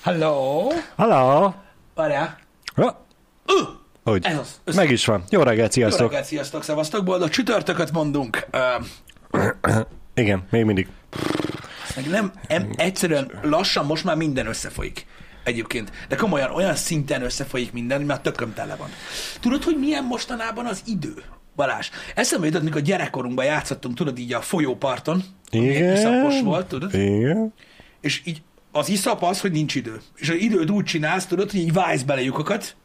Hello! Hello! Várjál! Úgy. Ez az. Össze. Meg is van. Jó reggelt, sziasztok! Jó reggelt, sziasztok, szevasztok, boldog csütörtököt mondunk. Igen, még mindig. Egyszerűen lassan most már minden összefolyik. Egyébként. De komolyan olyan szinten összefolyik minden, hogy már tököm tele van. Tudod, hogy milyen mostanában az idő? Balázs. Eszembe jutott, mikor gyerekkorunkban játszottunk, tudod, így a folyóparton, ami iszapos volt, tudod? Igen. És így az iszap az, hogy nincs idő. És az időt úgy csinálsz, tudod, hogy így válsz bele lyukakat,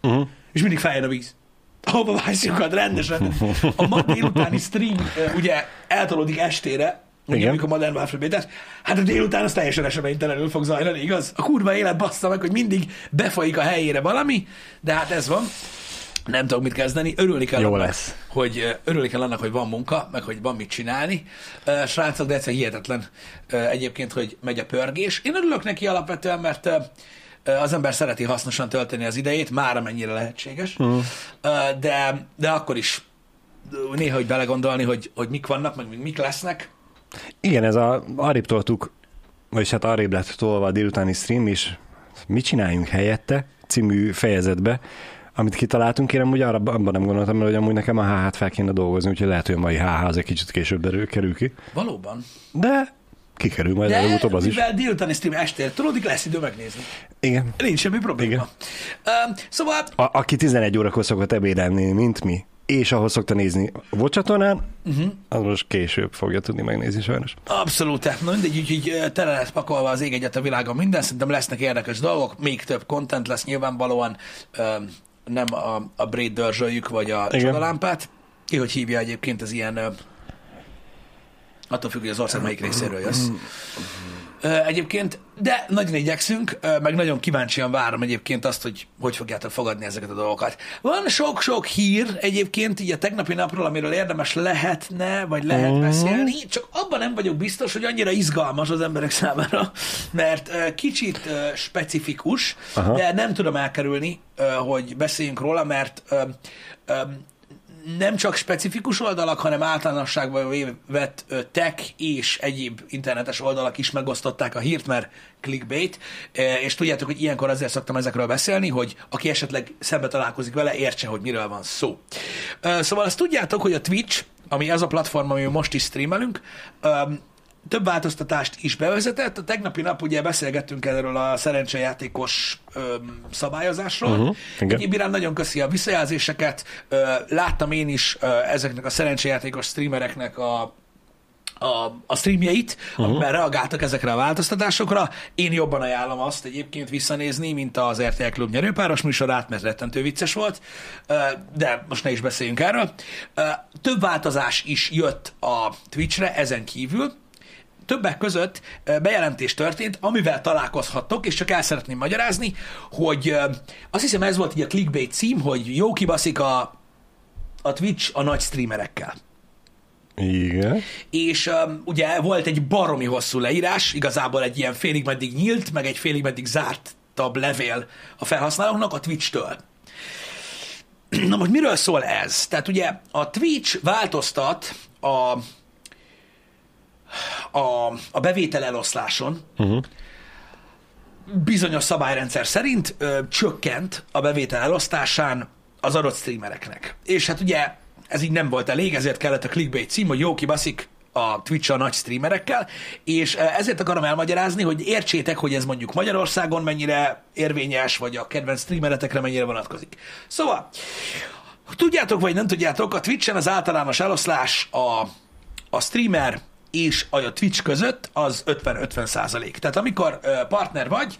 és mindig feljön a víz. Ahova válsz lyukakat, rendesen. A ma délutáni stream ugye eltolódik estére, ugye, amikor Modern Warfare Bétás, hát a délután az teljesen eseménytelenül fog zajlani, igaz? A kurva élet bassza meg, hogy mindig befolyik a helyére valami, de hát ez van. Nem tudok mit kezdeni. Örülni kell annak, hogy van munka, meg hogy van mit csinálni. Srácok, de egyszer hihetetlen egyébként, hogy megy a pörgés. Én örülök neki alapvetően, mert az ember szereti hasznosan tölteni az idejét, már amennyire lehetséges. De akkor is néha úgy belegondolni, hogy mik vannak, meg mik lesznek. Igen, ez arrébb toltuk, vagyis hát arrébb lett tolva a délutáni stream is, mit csináljunk helyette című fejezetbe, amit kitaláltunk, kérem, ugye abban nem gondoltam, mert hogy amúgy nekem a HH-t fel kéne dolgozni, úgyhogy lehet, hogy a mai HH az egy kicsit később kerül ki. Valóban. De kikerül majd előbb-utóbb az is. De mivel délutáni stream estér tolódik, lesz idő megnézni. Igen. Nincs semmi probléma. Igen. Szóval... Aki 11 órakor szokott ebédelni, mint mi, és ahhoz szokta nézni a VOD-csatornán, az most később fogja tudni megnézni sajnos. Abszolút. Na mindegy, úgyhogy tele lesz pakolva az ég egyet a világon minden, szerintem lesznek érdekes dolgok, még több content lesz nyilvánvalóan. Nem a Braid dörzsöljük, vagy a csodalámpát. Ki hogy hívja egyébként az ilyen... attól függ, hogy az ország melyik részéről jössz. Egyébként, de nagyon igyekszünk, meg nagyon kíváncsian várom egyébként azt, hogy fogjátok fogadni ezeket a dolgokat. Van sok-sok hír egyébként így a tegnapi napról, amiről érdemes lehetne, vagy lehet beszélni, csak abban nem vagyok biztos, hogy annyira izgalmas az emberek számára, mert kicsit specifikus, de nem tudom elkerülni, hogy beszéljünk róla, mert nem csak specifikus oldalak, hanem általánosságban vett tech és egyéb internetes oldalak is megosztották a hírt, mert clickbait, és tudjátok, hogy ilyenkor azért szoktam ezekről beszélni, hogy aki esetleg szembe találkozik vele, értse, hogy miről van szó. Szóval azt tudjátok, hogy a Twitch, ami az a platform, amivel most is streamelünk, több változtatást is bevezetett. A tegnapi nap ugye beszélgettünk erről a szerencsejátékos szabályozásról. Egyébként nagyon köszi a visszajelzéseket. Láttam én is ezeknek a szerencsejátékos streamereknek a streamjeit, amiben reagáltak ezekre a változtatásokra. Én jobban ajánlom azt egyébként visszanézni, mint az RTL Klub nyerőpáros műsorát, mert rettentő vicces volt, de most ne is beszéljünk erről. Több változás is jött a Twitchre ezen kívül. Többek között bejelentés történt, amivel találkozhattok, és csak el szeretném magyarázni, hogy azt hiszem ez volt így a clickbait cím, hogy jó kibaszik a Twitch a nagy streamerekkel. Igen. És ugye volt egy baromi hosszú leírás, igazából egy ilyen félig meddig nyílt, meg egy félig meddig zártabb levél a felhasználóknak a Twitch-től. Na most miről szól ez? Tehát ugye a Twitch változtat a bevétel eloszláson bizonyos szabályrendszer szerint csökkent a bevétel elosztásán az adott streamereknek. És hát ugye ez így nem volt elég, ezért kellett a clickbait cím, hogy jó kibaszik a Twitch a nagy streamerekkel, és ezért akarom elmagyarázni, hogy értsétek, hogy ez mondjuk Magyarországon mennyire érvényes, vagy a kedvenc streameretekre mennyire vonatkozik. Szóval, tudjátok vagy nem tudjátok, a Twitchen az általános eloszlás a streamer és a Twitch között az 50-50%. Tehát amikor partner vagy,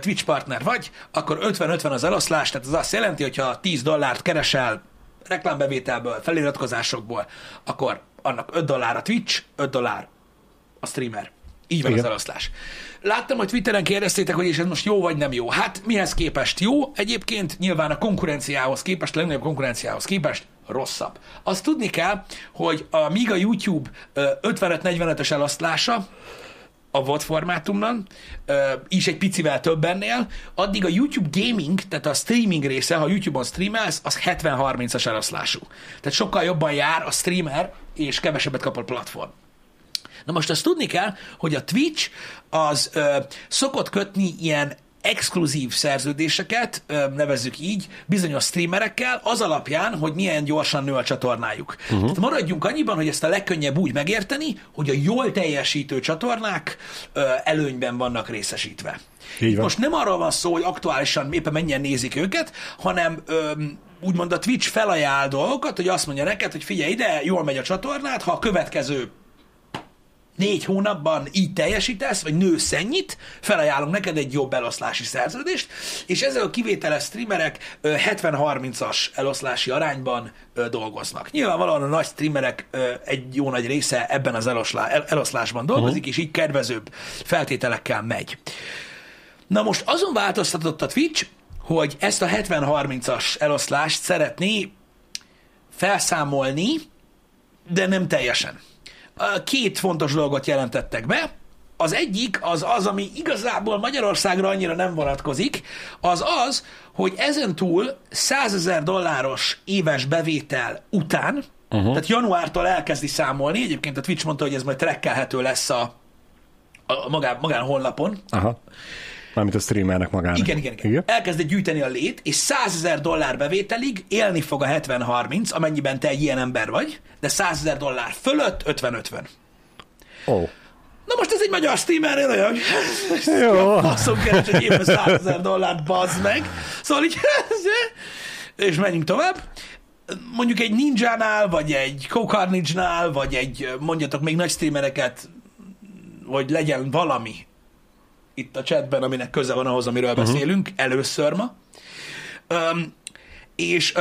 Twitch partner vagy, akkor 50-50 az eloszlás, tehát az azt jelenti, hogyha $10 keresel reklámbevételből, feliratkozásokból, akkor annak $5 a Twitch, $5 a streamer. Így van az eloszlás. Láttam, hogy Twitteren kérdeztétek, hogy és ez most jó vagy nem jó. Hát mihez képest jó? Egyébként nyilván a konkurenciához képest, a legnagyobb konkurenciához képest rosszabb. Azt tudni kell, hogy míg a YouTube 55-45-ös eloszlása a VOD formátumban is egy picivel több ennél, addig a YouTube gaming, tehát a streaming része, ha YouTube-on streamelsz, az 70-30-as eloszlású. Tehát sokkal jobban jár a streamer, és kevesebbet kap a platform. Na most azt tudni kell, hogy a Twitch az szokott kötni ilyen exkluzív szerződéseket, nevezzük így, bizonyos streamerekkel, az alapján, hogy milyen gyorsan nő a csatornájuk. Uh-huh. Tehát maradjunk annyiban, hogy ezt a legkönnyebb úgy megérteni, hogy a jól teljesítő csatornák előnyben vannak részesítve. Így van. Most nem arról van szó, hogy aktuálisan éppen mennyien nézik őket, hanem úgymond a Twitch felajánl dolgokat, hogy azt mondja neked, hogy figyelj ide, jól megy a csatornád, ha a következő 4 hónapban így teljesítesz, vagy nősz ennyit, felajánlom neked egy jobb eloszlási szerződést, és ezzel a kivételes streamerek 70-30-as eloszlási arányban dolgoznak. Nyilvánvalóan a nagy streamerek egy jó nagy része ebben az eloszlásban dolgozik, és így kedvezőbb feltételekkel megy. Na most azon változtatott a Twitch, hogy ezt a 70-30-as eloszlást szeretné felszámolni, de nem teljesen. 2 fontos dolgot jelentettek be. Az egyik az az, ami igazából Magyarországra annyira nem vonatkozik, az az, hogy ezentúl $100,000 éves bevétel után, tehát januártól elkezdi számolni, egyébként a Twitch mondta, hogy ez majd trekkelhető lesz a magán honlapon. Aha. Mármint a streamernek magának. Igen. Elkezdett gyűjteni a lét, és $100,000 bevételig élni fog a 70-30, amennyiben te egy ilyen ember vagy, de $100,000 fölött 50-50. Oh. Na most ez egy magyar streamernél olyan, hogy jó. Faszom keres egy évben $100,000, bazd meg. Szóval így, és menjünk tovább. Mondjuk egy Ninja-nál, vagy egy Co-Carnage-nál, vagy egy, mondjatok még nagy streamereket, hogy legyen valami itt a chatben, aminek köze van ahhoz, amiről beszélünk, először ma. És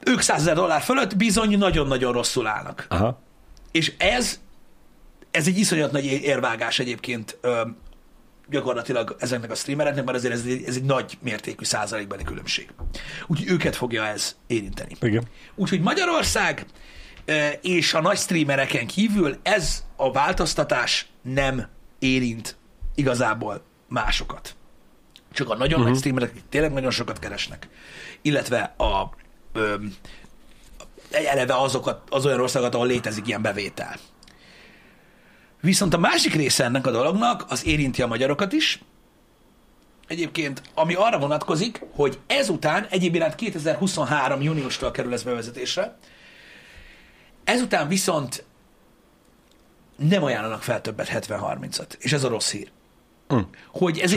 ők $100,000 fölött bizony nagyon-nagyon rosszul állnak. Aha. És ez egy iszonyat nagy érvágás egyébként gyakorlatilag ezeknek a streamereknek, mert azért ez egy nagy mértékű százalékbeli különbség. Úgyhogy őket fogja ez érinteni. Igen. Úgyhogy Magyarország és a nagy streamereken kívül ez a változtatás nem érint igazából másokat. Csak a nagyon nagy streamerek tényleg nagyon sokat keresnek. Illetve eleve az olyan országokat, ahol létezik ilyen bevétel. Viszont a másik része ennek a dolognak az érinti a magyarokat is. Egyébként, ami arra vonatkozik, hogy ezután, egyéb iránt 2023. júniustól kerül ez bevezetésre, ezután viszont nem ajánlanak fel többet 70-30-at. És ez a rossz hír. Hogy ez,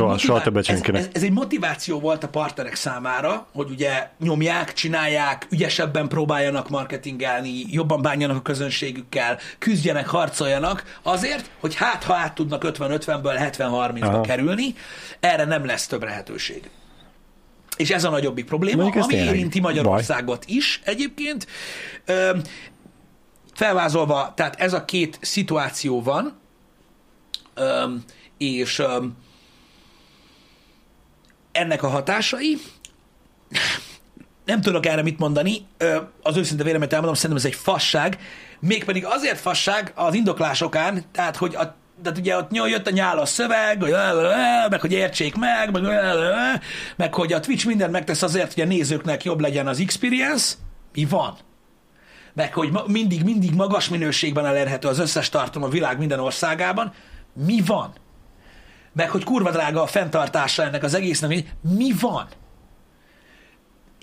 ez egy motiváció volt a partnerek számára, hogy ugye nyomják, csinálják, ügyesebben próbáljanak marketingelni, jobban bánjanak a közönségükkel, küzdjenek, harcoljanak azért, hogy hát ha át tudnak 50-50-ből 70-30-ba kerülni, erre nem lesz több lehetőség. És ez a nagyobbik probléma, ami érinti Magyarországot is egyébként. Felvázolva, tehát ez a 2 szituáció van, és ennek a hatásai, nem tudok erre mit mondani, az őszinte véleményt elmondom, szerintem ez egy fasság, mégpedig azért fasság az indoklás okán, tehát hogy de ugye ott jött a nyála szöveg, meg hogy értsék meg hogy a Twitch mindent megtesz azért, hogy a nézőknek jobb legyen az experience, mi van? Meg hogy mindig magas minőségben elérhető az összes tartalom a világ minden országában, mi van? Meg hogy kurva drága a fenntartása ennek az egésznek, mi van?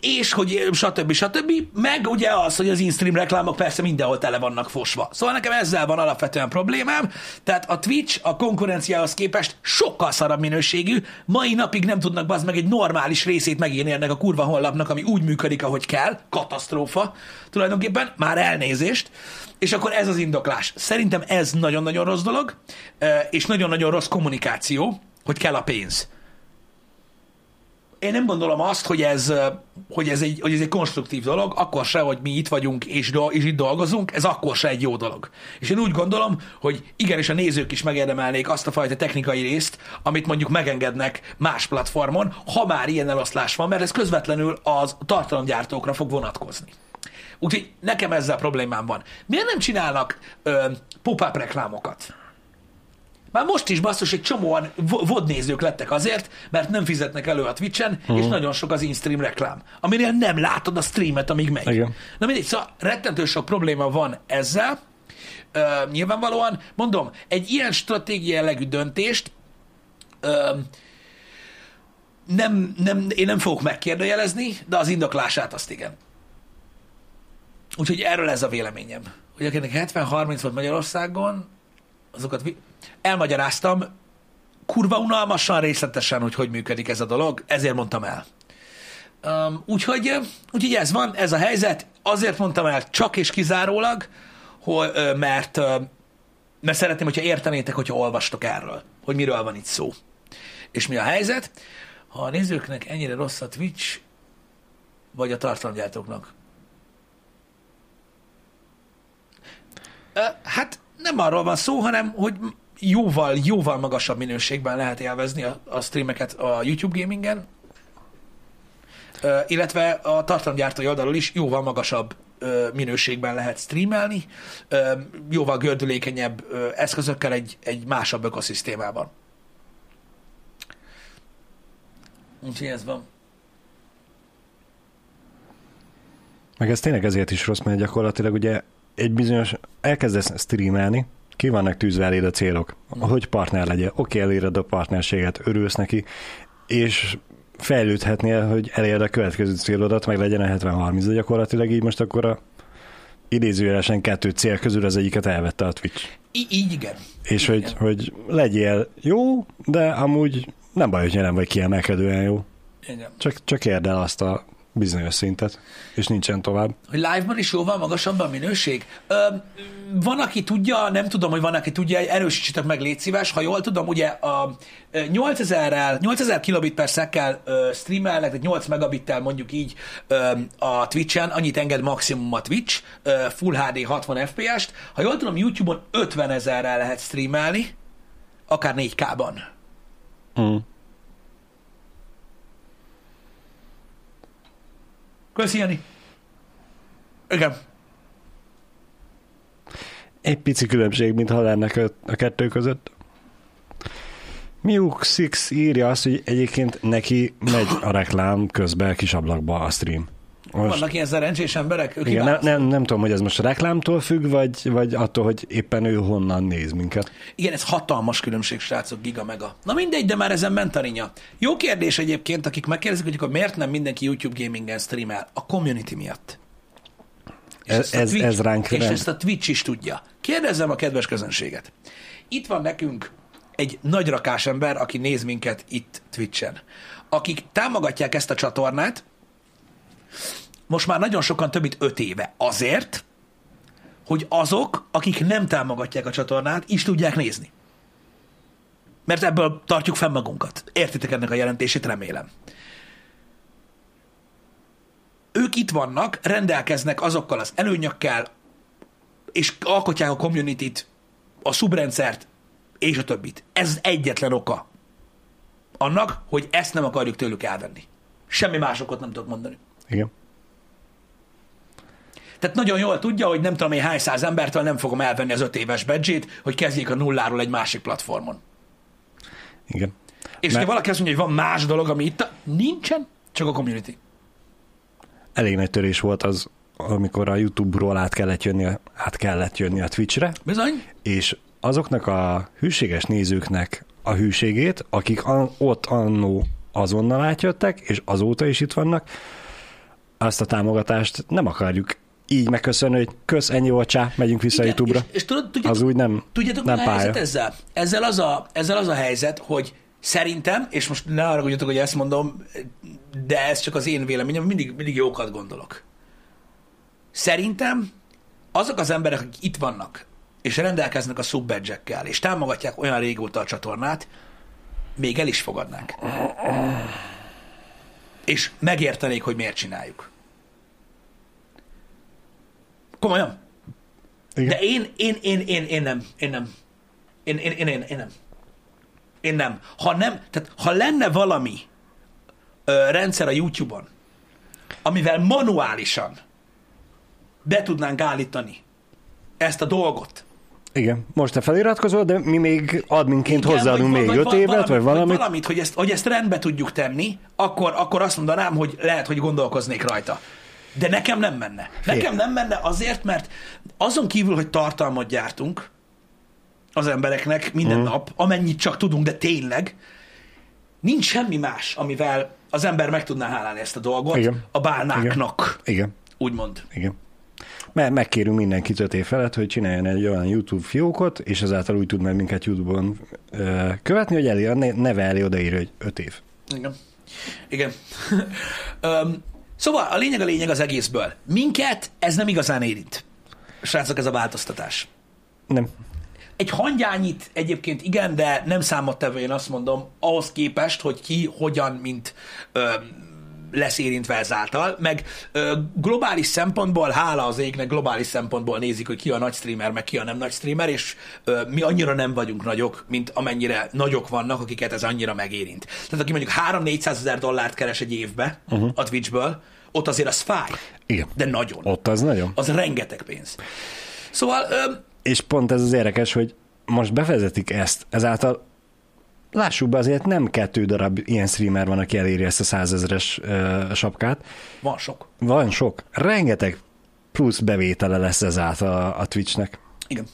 És hogy stb. Meg ugye az, hogy az in-stream reklámok persze mindenhol tele vannak fosva. Szóval nekem ezzel van alapvetően problémám, tehát a Twitch a konkurenciához képest sokkal szarabb minőségű, mai napig nem tudnak bazd meg egy normális részét megírni ennek a kurva honlapnak, ami úgy működik, ahogy kell, katasztrófa tulajdonképpen, már elnézést, és akkor ez az indoklás. Szerintem ez nagyon-nagyon rossz dolog, és nagyon-nagyon rossz kommunikáció, hogy kell a pénz. Én nem gondolom azt, hogy ez egy konstruktív dolog, akkor se, hogy mi itt vagyunk és itt dolgozunk, ez akkor se egy jó dolog. És én úgy gondolom, hogy igenis a nézők is megérdemelnék azt a fajta technikai részt, amit mondjuk megengednek más platformon, ha már ilyen eloszlás van, mert ez közvetlenül az tartalomgyártókra fog vonatkozni. Úgyhogy nekem ezzel problémám van. Miért nem csinálnak pop-up reklámokat? Már most is basszus, egy csomóan vodnézők lettek azért, mert nem fizetnek elő a Twitch-en, és nagyon sok az in-stream reklám, aminél nem látod a streamet, amíg megy. Igen. Na mindegy, szóval rettentő sok probléma van ezzel. Nyilvánvalóan, mondom, egy ilyen stratégiai jellegű döntést Én nem fogok megkérdőjelezni, de az indoklását azt igen. Úgyhogy erről ez a véleményem. Hogy akinek 70-30 volt Magyarországon, azokat elmagyaráztam kurva unalmasan, részletesen, hogy működik ez a dolog, ezért mondtam el. Úgyhogy ez van, ez a helyzet, azért mondtam el csak és kizárólag, hogy, mert szeretném, hogyha értenétek, hogyha olvastok erről, hogy miről van itt szó. És mi a helyzet? Ha a nézőknek ennyire rossz a Twitch, vagy a tartalomgyártóknak? Hát nem arról van szó, hanem hogy jóval magasabb minőségben lehet élvezni a streameket a YouTube gamingen, illetve a tartalomgyártói oldalról is jóval magasabb minőségben lehet streamelni, jóval gördülékenyebb eszközökkel egy másabb ökoszisztémában. Úgyhogy ez van. Meg ez tényleg ezért is rossz, mert gyakorlatilag ugye egy bizonyos, elkezdesz streamelni, ki vannak tűzve eléd a célok, hogy partner legyél, oké, eléred a partnerséget, örülsz neki, és fejlődhetnél, hogy elérd a következő célodat, meg legyen a 70-30, de gyakorlatilag így most akkor a idézőjelesen 2 cél közül az egyiket elvette a Twitch. Így igen. És így, hogy legyél jó, de amúgy nem baj, hogy nem vagy kiemelkedően jó. Igen. Csak érd el azt a bizonyos szintet, és nincsen tovább. Hogy live-ban is jóval magasabb a minőség? Van, aki tudja, nem tudom, hogy van, aki tudja, erősítsetek meg, légy szíves. Ha jól tudom, ugye a 8000 kilobit per szekkel streamelnek, tehát 8 megabittel mondjuk így a Twitch-en, annyit enged maximum a Twitch, Full HD 60 FPS-t. Ha jól tudom, YouTube-on 50 000-rel lehet streamelni, akár 4K-ban. Köszi, Jani. Igen. Egy pici különbség, mint halálnak a 2 között. Miuk Six írja azt, hogy egyébként neki megy a reklám közben kis ablakba a stream. Most, vannak ilyen szerencsés emberek? Igen, nem tudom, hogy ez most a reklámtól függ, vagy attól, hogy éppen ő honnan néz minket. Igen, ez hatalmas különbség, srácok, giga-mega. Na mindegy, de már ezen ment a rinya. Jó kérdés egyébként, akik megkérdezik, hogy akkor miért nem mindenki YouTube gamingen streamel? A community miatt. És ezt a Twitch is tudja. Kérdezzem a kedves közönséget. Itt van nekünk egy nagy rakás ember, aki néz minket itt Twitchen. Akik támogatják ezt a csatornát, most már nagyon sokan, több mint 5 éve. Azért, hogy azok, akik nem támogatják a csatornát, is tudják nézni. Mert ebből tartjuk fenn magunkat. Értitek ennek a jelentését, remélem. Ők itt vannak, rendelkeznek azokkal az előnyökkel, és alkotják a community-t, a szubrendszert, és a többit. Ez az egyetlen oka annak, hogy ezt nem akarjuk tőlük elvenni. Semmi más okot nem tudok mondani. Igen. Tehát nagyon jól tudja, hogy nem tudom én hány száz embertől nem fogom elvenni az 5 éves badge-ét, hogy kezdjék a nulláról egy másik platformon. Igen. És ha valaki azt mondja, hogy van más dolog, ami itt nincsen, csak a community. Elég nagy törés volt az, amikor a YouTube-ról át kellett jönni a Twitch-re. Bizony. És azoknak a hűséges nézőknek a hűségét, akik ott annó azonnal átjöttek, és azóta is itt vannak, azt a támogatást nem akarjuk így megköszönni, hogy kösz, ennyi volt, csá, megyünk vissza. Igen, YouTube-ra. És tudjátok, az úgy nem, tudjátok, nem pálya. Helyzet ezzel? Ezzel az a helyzet, hogy szerintem, és most ne haragudjatok, hogy ezt mondom, de ez csak az én véleményem, mindig jókat gondolok. Szerintem azok az emberek, akik itt vannak, és rendelkeznek a szubbedzsekkel, és támogatják olyan régóta a csatornát, még el is fogadnák. És megértenék, hogy miért csináljuk. Komolyan. Igen. De én nem. Ha nem, tehát ha lenne valami rendszer a YouTube-on, amivel manuálisan be tudnánk állítani ezt a dolgot. Igen. Most te feliratkozol, de mi még adminként hozzáadunk még 5 évet, vagy valamit. Valamit, hogy ezt rendbe tudjuk tenni, akkor azt mondanám, hogy lehet, hogy gondolkoznék rajta. De nekem nem menne. Nekem nem menne azért, mert azon kívül, hogy tartalmat gyártunk az embereknek minden nap, amennyit csak tudunk, de tényleg, nincs semmi más, amivel az ember meg tudná hálálni ezt a dolgot. Igen. A bálnáknak. Igen. Úgymond. Igen. Mert megkérünk mindenkit 5 év felett, hogy csináljon egy olyan YouTube fiókot, és ezáltal úgy tud meg minket YouTube-on követni, hogy elé, a neve elé odaírja, hogy 5 év. Igen. Igen. Szóval a lényeg az egészből. Minket ez nem igazán érint. Srácok, ez a változtatás. Nem. Egy hangyányit egyébként igen, de nem számottevő, én azt mondom, ahhoz képest, hogy ki, hogyan, mint lesz érintve ezáltal, meg globális szempontból, hála az égnek, globális szempontból nézik, hogy ki a nagy streamer, meg ki a nem nagy streamer, és mi annyira nem vagyunk nagyok, mint amennyire nagyok vannak, akiket ez annyira megérint. Tehát aki mondjuk 300-400 ezer dollárt keres egy évbe a Twitchből, ott azért az fáj. Igen. De nagyon. Ott az nagyon. Az rengeteg pénz. Szóval... és pont ez az érdekes, hogy most bevezetik ezt, ezáltal lássuk be, azért nem 2 darab ilyen streamer van, aki eléri ezt a 100 000-es sapkát. Van sok. Van sok. Rengeteg plusz bevétele lesz ezáltal a Twitchnek. Igen.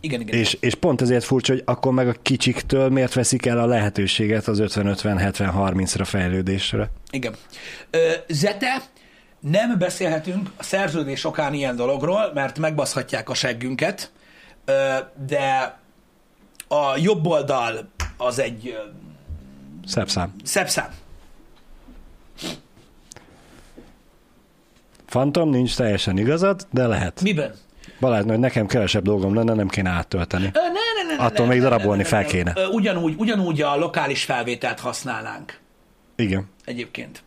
Igen, igen. És pont ezért furcsa, hogy akkor meg a kicsiktől miért veszik el a lehetőséget az 50-50-70-30-ra fejlődésre. Igen. Zete, nem beszélhetünk a szerződés okán ilyen dologról, mert megbaszhatják a seggünket, de a jobb oldal az egy... Szebb szám. Fantom, nincs teljesen igazad, de lehet. Miben? Balázs, hogy nekem kevesebb dolgom lenne, nem kéne áttölteni. Attól még darabolni fel kéne. Ugyanúgy a lokális felvételt használnánk. Igen. Egyébként.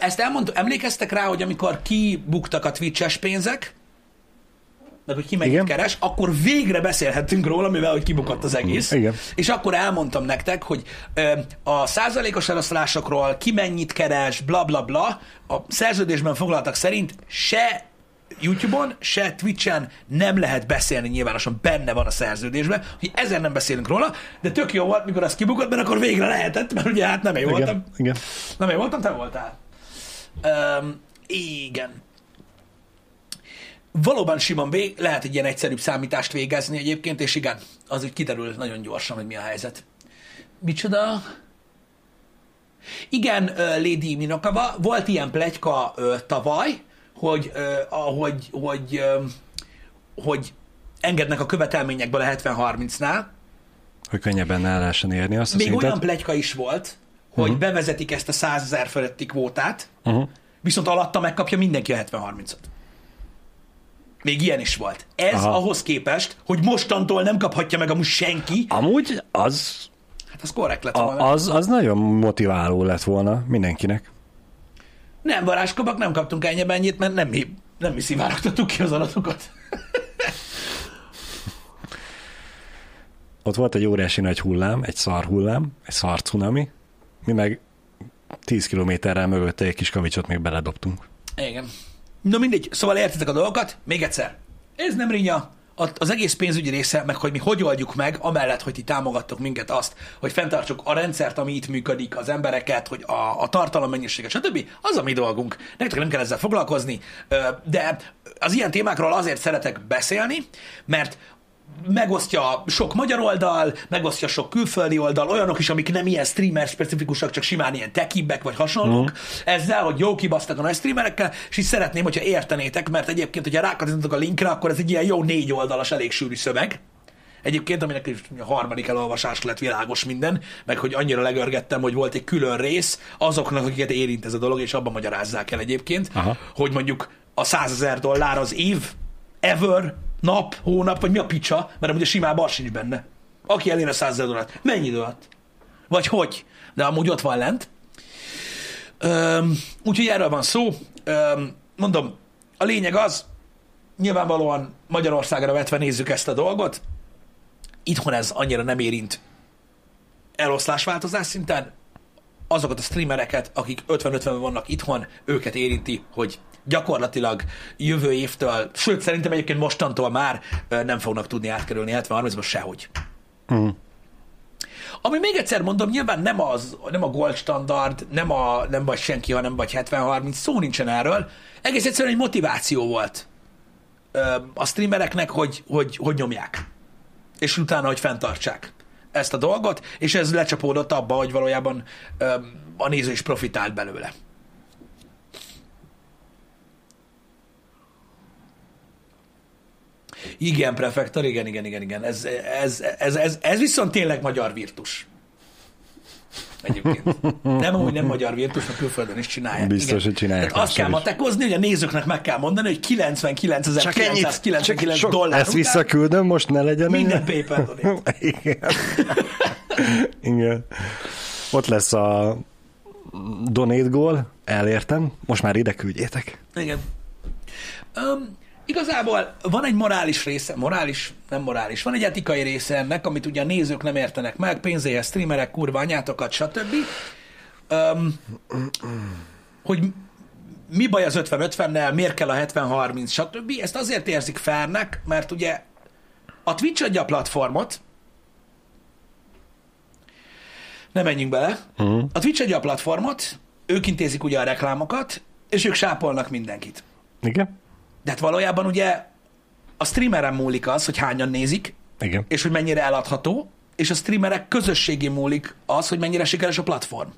Ezt elmondtam, emlékeztek rá, hogy amikor kibuktak a Twitch-es pénzek, meg hogy ki mennyit keres, akkor végre beszélhettünk róla, mivel hogy kibukott az egész. Igen. És akkor elmondtam nektek, hogy a százalékos eloszlásokról ki mennyit keres, bla bla bla, a szerződésben foglaltak szerint se YouTube-on, se Twitch-en nem lehet beszélni nyilvánosan, benne van a szerződésben, hogy ezért nem beszélünk róla, de tök jó volt, mikor az kibukott, mert akkor végre lehetett, mert ugye hát nem én voltam. Igen. Nem én voltam, te voltál. Igen. Valóban simán lehet egy ilyen egyszerűbb számítást végezni egyébként, és igen, az úgy kiderül nagyon gyorsan, hogy mi a helyzet. Micsoda? Igen, Lady Minokava, volt ilyen pletyka tavaly, hogy engednek a követelményekből a 70-30-nál. Hogy könnyebben el lehessen érni azt a szintet. Még olyan pletyka is volt, hogy bevezetik ezt a 100 000 fölötti kvótát, viszont alatta megkapja mindenki a 70-30-ot. Még ilyen is volt. Ez ahhoz képest, hogy mostantól nem kaphatja meg amúgy senki. Amúgy az... Hát az korrekt lett volna. Az nagyon motiváló lett volna mindenkinek. Nem, varázskabak, nem kaptunk ennyit, mert nem mi szivárogtattuk ki az adatokat. Ott volt egy óriási nagy hullám, egy szar hullám, egy szar cunami, mi meg 10 kilométerrel mögötte egy kis kavicsot még beledobtunk. Igen. No mindegy, szóval értitek a dolgokat, még egyszer. Ez nem rinya, az egész pénzügyi része, meg hogy mi hogy oldjuk meg, amellett, hogy ti támogattok minket azt, hogy fenntartsuk a rendszert, ami itt működik, az embereket, hogy a tartalom mennyiséget, stb. Az a mi dolgunk. Nektek nem kell ezzel foglalkozni, de az ilyen témákról azért szeretek beszélni, mert megosztja sok magyar oldal, megosztja sok külföldi oldal, olyanok is, amik nem ilyen streamer-specifikusak, csak simán ilyen techibbek vagy hasonlók, ezzel, hogy jó kibasztak a nagy streamerekkel, és így szeretném, hogyha értenétek, mert egyébként, hogyha rákattintotok a linkre, akkor ez egy ilyen jó 4 oldalas, elég sűrű szöveg. Egyébként, aminek a 3. elolvasás lett világos minden, meg hogy annyira legörgettem, hogy volt egy külön rész azoknak, akiket érint ez a dolog, és abban magyarázzák el egyébként, hogy mondjuk a $100 000 az év, ever, nap, hónap, vagy mi a picsa, mert amúgy a simában az sincs benne. Aki elér a $100 000, mennyi idő alatt? Vagy hogy? De amúgy ott van lent. Úgyhogy erről van szó. Mondom, a lényeg az, nyilvánvalóan Magyarországra vetve nézzük ezt a dolgot. Itthon ez annyira nem érint eloszlásváltozás szinten. Azokat a streamereket, akik 50-50 vannak itthon, őket érinti, hogy gyakorlatilag jövő évtől, sőt, szerintem egyébként mostantól már nem fognak tudni átkerülni 70-30-ban sehogy. Ami még egyszer mondom, nyilván nem a gold standard, nem vagy senki, ha nem vagy 70-30, szó nincsen erről. Egész egyszerűen egy motiváció volt a streamereknek, hogy nyomják, és utána, hogy fenntartsák. ezt a dolgot, és ez lecsapódott abba, hogy valójában a néző is profitált belőle. Igen, prefektor, igen. Ez viszont tényleg magyar virtus. Egyébként. Nem amúgy nem magyar virtus, mert külföldön is csinálják. Biztos, hogy csinálják. Tehát azt kell matekozni, hogy a nézőknek meg kell mondani, hogy $99,999 ezt visszaküldöm, most ne legyen. Minden PayPal donate. Igen. Igen. Ott lesz a donate goal, elértem, most már ide küldjétek. Igen. Igazából van egy morális része, van egy etikai része ennek, amit ugye a nézők nem értenek meg, pénzéhez streamerek, kurva anyátokat, stb. Hogy mi baj az 50-50-nel, miért kell a 70-30, stb. Ezt azért érzik fairnek, mert ugye a Twitch adja a platformot, nem menjünk bele, a Twitch adja a platformot, ők intézik ugye a reklámokat, és ők sápolnak mindenkit. Igen. De hát valójában ugye a streameren múlik az, hogy hányan nézik, igen, és hogy mennyire eladható, és a streamerek közösségén múlik az, hogy mennyire sikeres a platform.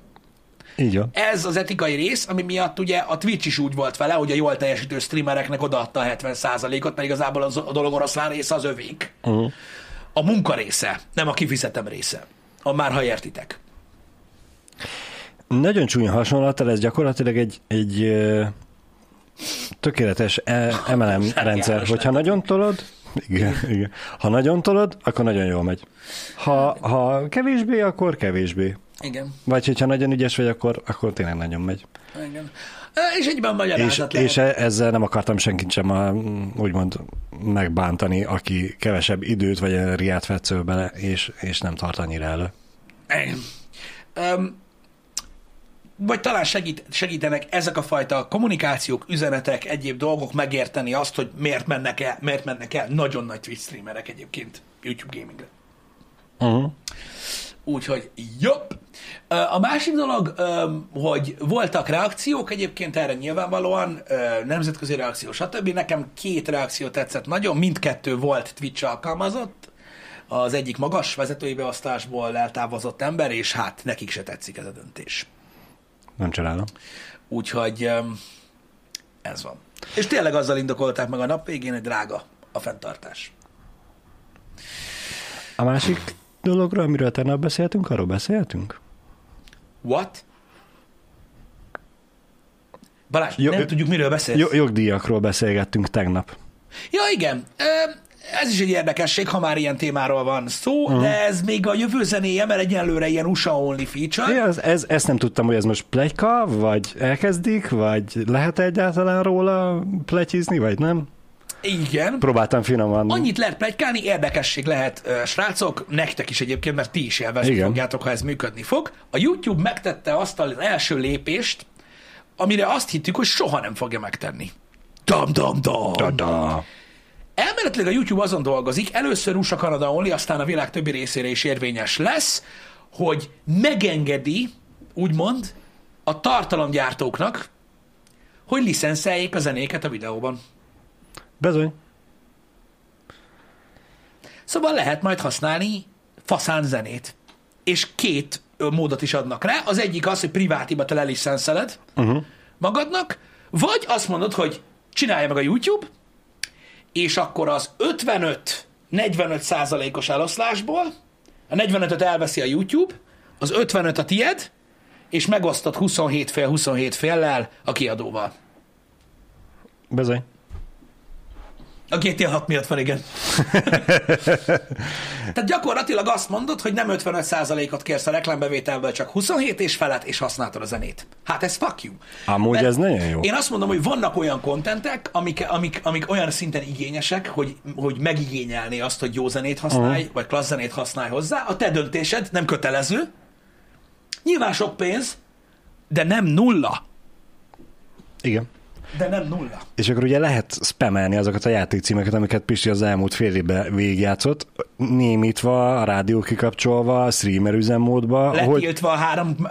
Így van. Ez az etikai rész, ami miatt ugye a Twitch is úgy volt vele, hogy a jól teljesítő streamereknek odaadta a 70%-ot, mert igazából a dolog oroszlán része az övék. Uh-huh. A munka része, nem a kifizetem része. Már ha értitek. Nagyon csúnya hasonlattal, ez gyakorlatilag egy tökéletes MLM rendszer, hogyha nagyon tolod, igen. Ha nagyon tolod, akkor nagyon jól megy. Ha kevésbé, akkor kevésbé. Igen. Vagy hogyha nagyon ügyes vagy, akkor tényleg nagyon megy. Igen. És egyben magyarázat lehet. És ezzel nem akartam senkit sem úgymond megbántani, aki kevesebb időt vagy riát fetszöl bele, és nem tart annyira elő. Igen. Vagy talán segítenek ezek a fajta kommunikációk, üzenetek, egyéb dolgok megérteni azt, hogy miért mennek el nagyon nagy Twitch streamerek egyébként YouTube gamingre. Uh-huh. Úgyhogy jobb. A másik dolog, hogy voltak reakciók egyébként erre nyilvánvalóan, nemzetközi reakció, stb. Nekem 2 reakció tetszett nagyon, mindkettő volt Twitch alkalmazott, az egyik magas vezetői beosztásból eltávozott ember, és hát nekik se tetszik ez a döntés. Nem csinálom. Úgyhogy ez van. És tényleg azzal indokolták meg a nap végén, hogy drága a fenntartás. A másik dologról, amiről tegnap beszéltünk, arról beszéltünk? What? Balázs, nem tudjuk, miről beszélsz. Jogdíjakról beszélgettünk tegnap. Ja, igen. Ez is egy érdekesség, ha már ilyen témáról van szó, de ez még a jövő zenéje, mert egyenlőre ilyen USA-only feature. Ja, ezt nem tudtam, hogy ez most pletyka, vagy elkezdik, vagy lehet egyáltalán róla pletyizni, vagy nem? Igen. Próbáltam finoman. Annyit lehet pletykálni, érdekesség lehet, srácok, nektek is egyébként, mert ti is élvezni fogjátok, ha ez működni fog. A YouTube megtette azt az első lépést, amire azt hittük, hogy soha nem fogja megtenni. Dam-dam-dam! Elméletileg a YouTube azon dolgozik, először USA, Kanada only, aztán a világ többi részére is érvényes lesz, hogy megengedi, úgymond, a tartalomgyártóknak, hogy licenszeljék a zenéket a videóban. Bezony. Szóval lehet majd használni faszán zenét. És 2 módot is adnak rá. Az egyik az, hogy privátiba te leliszenszeled magadnak, vagy azt mondod, hogy csinálja meg a YouTube, és akkor az 55-45%-os eloszlásból a 45-öt elveszi a YouTube, az 55 a tied, és megosztod 27 féllel a kiadóval. Bezony. A GTA 6 miatt van, igen. Tehát gyakorlatilag azt mondod, hogy nem 55%-ot kérsz a reklámbevételből, csak 27 és felett, és használtad a zenét. Hát ez fuck you. Amúgy mert ez nagyon jó. Én azt mondom, hogy vannak olyan kontentek, amik olyan szinten igényesek, hogy megigényelné azt, hogy jó zenét használj, vagy klassz zenét használj hozzá. A te döntésed nem kötelező. Nyilván sok pénz, de nem nulla. Igen. De nem nulla. És akkor ugye lehet spamelni azokat a játékcímeket, amiket Pisti az elmúlt fél évben végigjátszott, némítva, a rádió kikapcsolva, a streamer üzemmódba. Letiltva a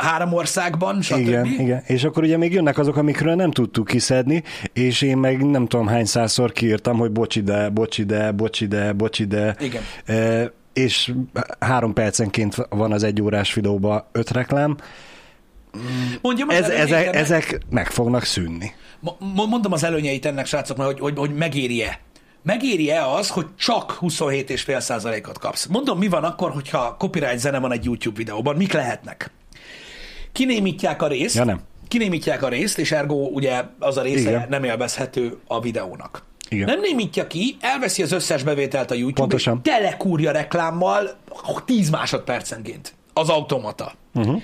három országban, stb. Igen. És akkor ugye még jönnek azok, amikről nem tudtuk kiszedni, és én meg nem tudom hány százszor kiírtam, hogy bocsi de. és 3 percenként van az 1 órás videóban 5 reklám. Mondjam, ezek meg fognak szűnni. Mondom az előnyeit ennek, srácok, mert hogy megéri-e. Megéri-e az, hogy csak 27,5%-ot kapsz? Mondom, mi van akkor, hogyha copyright zene van egy YouTube videóban? Mik lehetnek? Kinémítják a részt, ja, nem. Kinémítják a részt, és ergo ugye az a része igen. nem élvezhető a videónak. Igen. Nem némítja ki, elveszi az összes bevételt a YouTube, és telekúrja reklámmal 10 másodpercenként. Az automata. Uh-huh.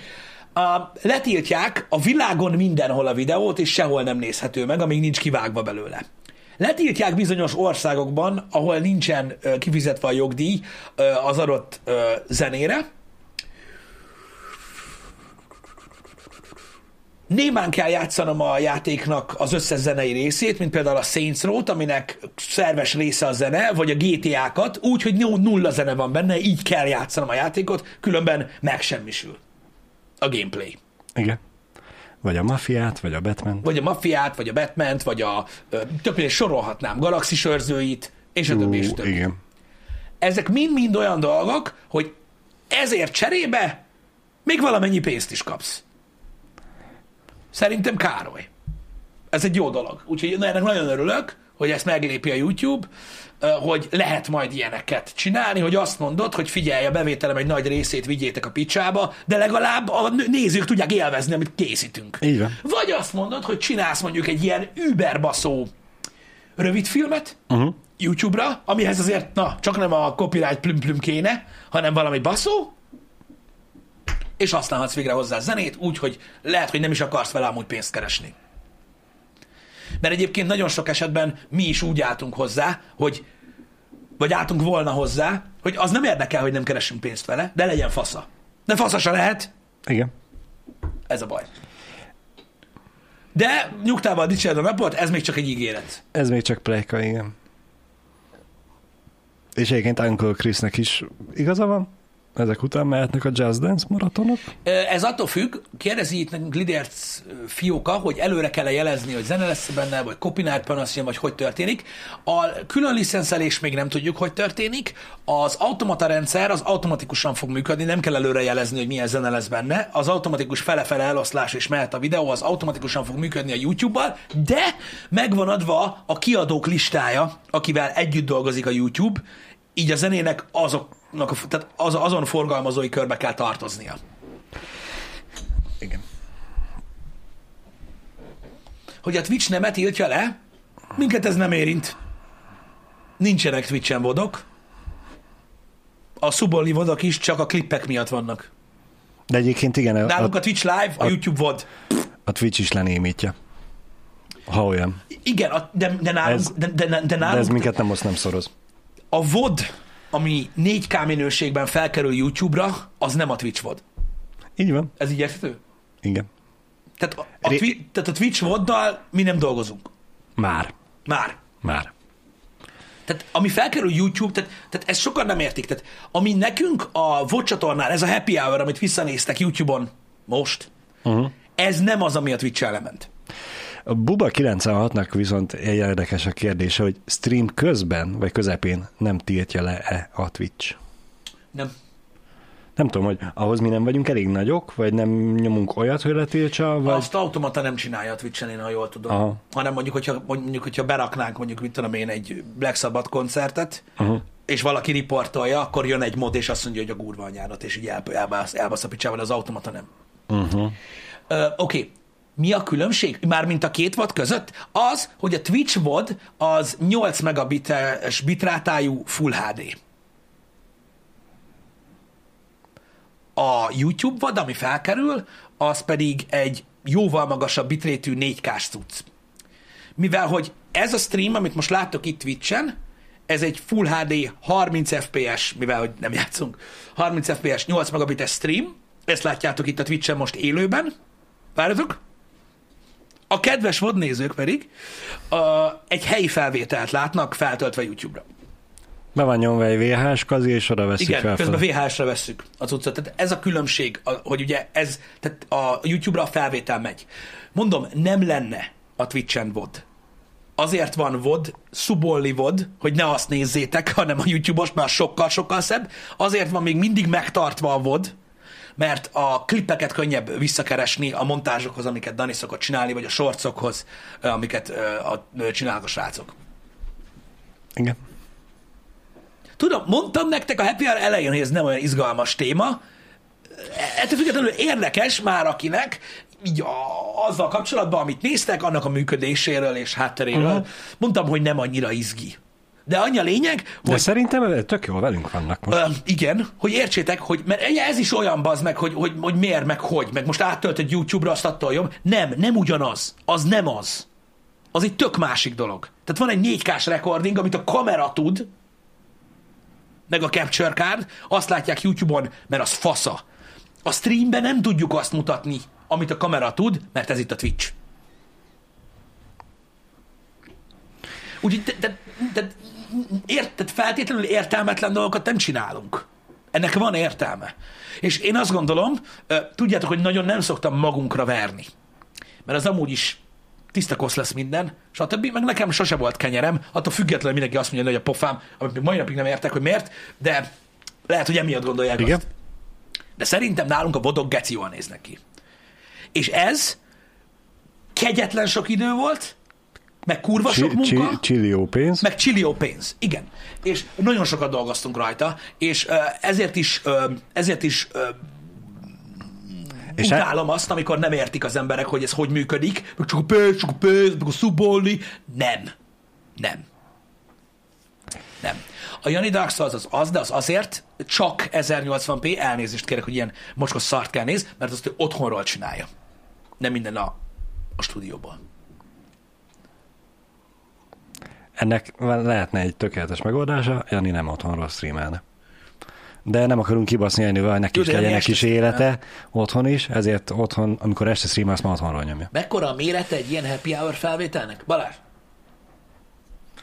Letiltják a világon mindenhol a videót, és sehol nem nézhető meg, amíg nincs kivágva belőle. Letiltják bizonyos országokban, ahol nincsen kifizetve a jogdíj az adott zenére. Némán kell játszanom a játéknak az összes zenei részét, mint például a Saints Row-t, aminek szerves része a zene, vagy a GTA-kat, úgy, hogy nulla zene van benne, így kell játszanom a játékot, különben megsemmisül a gameplay. Igen. Vagy a Mafiát, vagy a Batman. Vagy a Mafiát, vagy a Batman, vagy a többé sorolhatnám, Galaxis őrzőit, és a többi, és többi. Igen. Ezek mind-mind olyan dolgok, hogy ezért cserébe még valamennyi pénzt is kapsz. Szerintem Károly. Ez egy jó dolog. Úgyhogy ennek nagyon örülök, hogy ezt meglépi a YouTube, hogy lehet majd ilyeneket csinálni, hogy azt mondod, hogy figyelj, a bevételem egy nagy részét vigyétek a picsába, de legalább a nézők tudják élvezni, amit készítünk. Így van. Vagy azt mondod, hogy csinálsz mondjuk egy ilyen überbaszó rövidfilmet YouTube-ra, amihez azért csak nem a copyright plüm-plüm kéne, hanem valami baszó, és használhatsz végre hozzá zenét, úgyhogy lehet, hogy nem is akarsz vele amúgy pénzt keresni. Mert egyébként nagyon sok esetben mi is úgy álltunk hozzá, hogy, vagy álltunk volna hozzá, hogy az nem érdekel, hogy nem keresünk pénzt vele, de legyen fasza. De fasza se lehet. Igen. Ez a baj. De nyugtával dicsérd a napot, ez még csak egy ígéret. Ez még csak plejka, igen. És egyébként Uncle Chrisnek is igaza van? Ezek után mehetnek a Jazz Dance maratonok? Ez attól függ, kérdezi itt nekünk Lidérc fióka, hogy előre kell jelezni, hogy zene lesz benne, vagy copyright panasz jön, vagy hogy történik. A külön licenszelés még nem tudjuk, hogy történik. Az automata rendszer az automatikusan fog működni, nem kell előre jelezni, hogy milyen zene lesz benne. Az automatikus fele-fele eloszlás és mehet a videó, az automatikusan fog működni a YouTube-bal, de megvan adva a kiadók listája, akivel együtt dolgozik a YouTube, így a zenének azon forgalmazói körbe kell tartoznia. Igen. Hogy a Twitch nem tiltja le, minket ez nem érint. Nincsenek Twitchen vodok. A szuboli vodok is csak a klippek miatt vannak. De egyébként igen. Nálunk a Twitch live, a YouTube vod. A Twitch is lenémítja. Ha olyan. Igen, de nálunk... De ez minket nem szoroz. A VOD, ami 4K minőségben felkerül YouTube-ra, az nem a Twitch VOD. Így van. Ez így érthető? Igen. Tehát a Twitch VOD-dal mi nem dolgozunk. Már. Tehát ami felkerül YouTube, tehát ezt sokan nem értik. Tehát ami nekünk a VOD csatornán, ez a happy hour, amit visszanéztek YouTube-on most, ez nem az, ami a Twitch-el lement. A Buba 96-nak viszont egy érdekes a kérdése, hogy stream közben vagy közepén nem tiltja le-e a Twitch? Nem. Nem tudom, hogy ahhoz mi nem vagyunk elég nagyok, vagy nem nyomunk olyat, hogy letiltsa, vagy... Azt automata nem csinálja a Twitch-en, én ha jól tudom. Aha. Hanem mondjuk, hogyha beraknánk mondjuk, mit tudom én, egy Black Sabbath koncertet, és valaki riportolja, akkor jön egy mod, és azt mondja, hogy a gurva anyádat, és így elbasz a picsával, az automata nem. Oké. Mi a különbség? Mármint a 2 VOD között? Az, hogy a Twitch VOD az 8 megabites bitrátájú Full HD. A YouTube VOD, ami felkerül, az pedig egy jóval magasabb bitrétű 4K-s cucc. Mivel, hogy ez a stream, amit most láttok itt Twitch-en, ez egy Full HD 30 FPS, mivel, hogy nem játszunk, 30 FPS 8 megabites stream, ezt látjátok itt a Twitch-en most élőben. Várjatok? A kedves vadnézők pedig egy helyi felvételt látnak feltöltve YouTube-ra. Be van nyomva egy VHS-kazi, és oda veszik fel. Igen, közben VHS-ra vesszük az utcát. Tehát ez a különbség, hogy ugye ez, tehát a YouTube-ra a felvétel megy. Mondom, nem lenne a Twitch-en VOD, azért van VOD, szubolni VOD, hogy ne azt nézzétek, hanem a YouTube-os, már sokkal-sokkal szebb. Azért van még mindig megtartva a VOD, mert a klippeket könnyebb visszakeresni a montázsokhoz, amiket Dani szokott csinálni, vagy a shortsokhoz, amiket csinálnak a srácok. Igen. Tudom, mondtam nektek a Happy Hour elején, hogy ez nem olyan izgalmas téma. Ettől függetlenül érdekes már akinek, így azzal kapcsolatban, amit néztek, annak a működéséről és hátteréről. Uh-huh. Mondtam, hogy nem annyira izgi. De annyi a lényeg, hogy... De szerintem tök jól velünk vannak most. Igen, hogy értsétek, hogy mert ez is olyan bazd meg, hogy miért, meg hogy, meg most áttöltöd YouTube-ra, azt attól jobb. Nem ugyanaz. Az nem az. Az egy tök másik dolog. Tehát van egy 4K-s recording, amit a kamera tud, meg a capture card, azt látják YouTube-on, mert az fasza. A streamben nem tudjuk azt mutatni, amit a kamera tud, mert ez itt a Twitch. Úgyhogy tehát feltétlenül értelmetlen dolgokat nem csinálunk. Ennek van értelme. És én azt gondolom, tudjátok, hogy nagyon nem szoktam magunkra verni. Mert az amúgy is tiszta kosz lesz minden, és a többi, meg nekem sose volt kenyerem, attól függetlenül mindenki azt mondja, hogy a pofám, amit még mai napig nem értek, hogy miért, de lehet, hogy emiatt gondolják. Igen. Azt. De szerintem nálunk a vodok geci jól néznek ki. És ez kegyetlen sok idő volt, meg kurva sok munka. Csillió pénz. Meg csillió pénz, igen. És nagyon sokat dolgoztunk rajta, és ezért is és utálom azt, amikor nem értik az emberek, hogy ez hogy működik, meg csak a pénz, meg a szubolni. Nem. A Jani Dark Souls az azért csak 1080p, elnézést kérek, hogy ilyen mocskos szart kell néz, mert azt ő otthonról csinálja. Nem minden a stúdióból. Ennek lehetne egy tökéletes megoldása, Jani nem otthonról streamelne. De nem akarunk kibaszni Janival, hogy neki is legyen egy kis élete otthon is, ezért otthon, amikor este streamelsz, ma otthonról nyomja. Mekkora a mérete egy ilyen happy hour felvételnek? Balázs?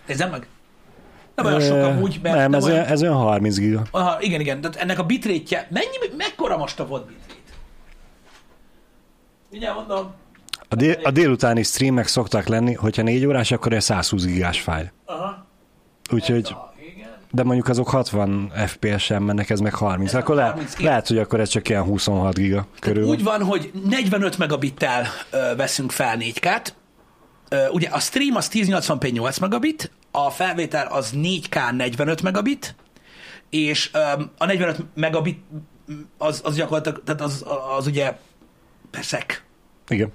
Nézzem meg! Nem olyan sok amúgy, mert... Nem, ez, olyan... ez olyan 30 giga. Aha, igen, de ennek a bitrate-je... Mekkora most a volt bitrate? Mindjárt mondom. A délutáni streamek szoktak lenni, hogyha 4 órás, akkor egy 120 gigás fájl. Aha. Úgyhogy... De mondjuk azok 60 FPS-en mennek, ez meg 30. Ez akkor 30, lehet, hogy akkor ez csak ilyen 26 giga körül. Úgy van, hogy 45 megabittel veszünk fel 4K-t. Ugye a stream az 1080p 8 megabit, a felvétel az 4K 45 megabit, és a 45 megabit az gyakorlatilag, tehát az ugye perszek. Igen.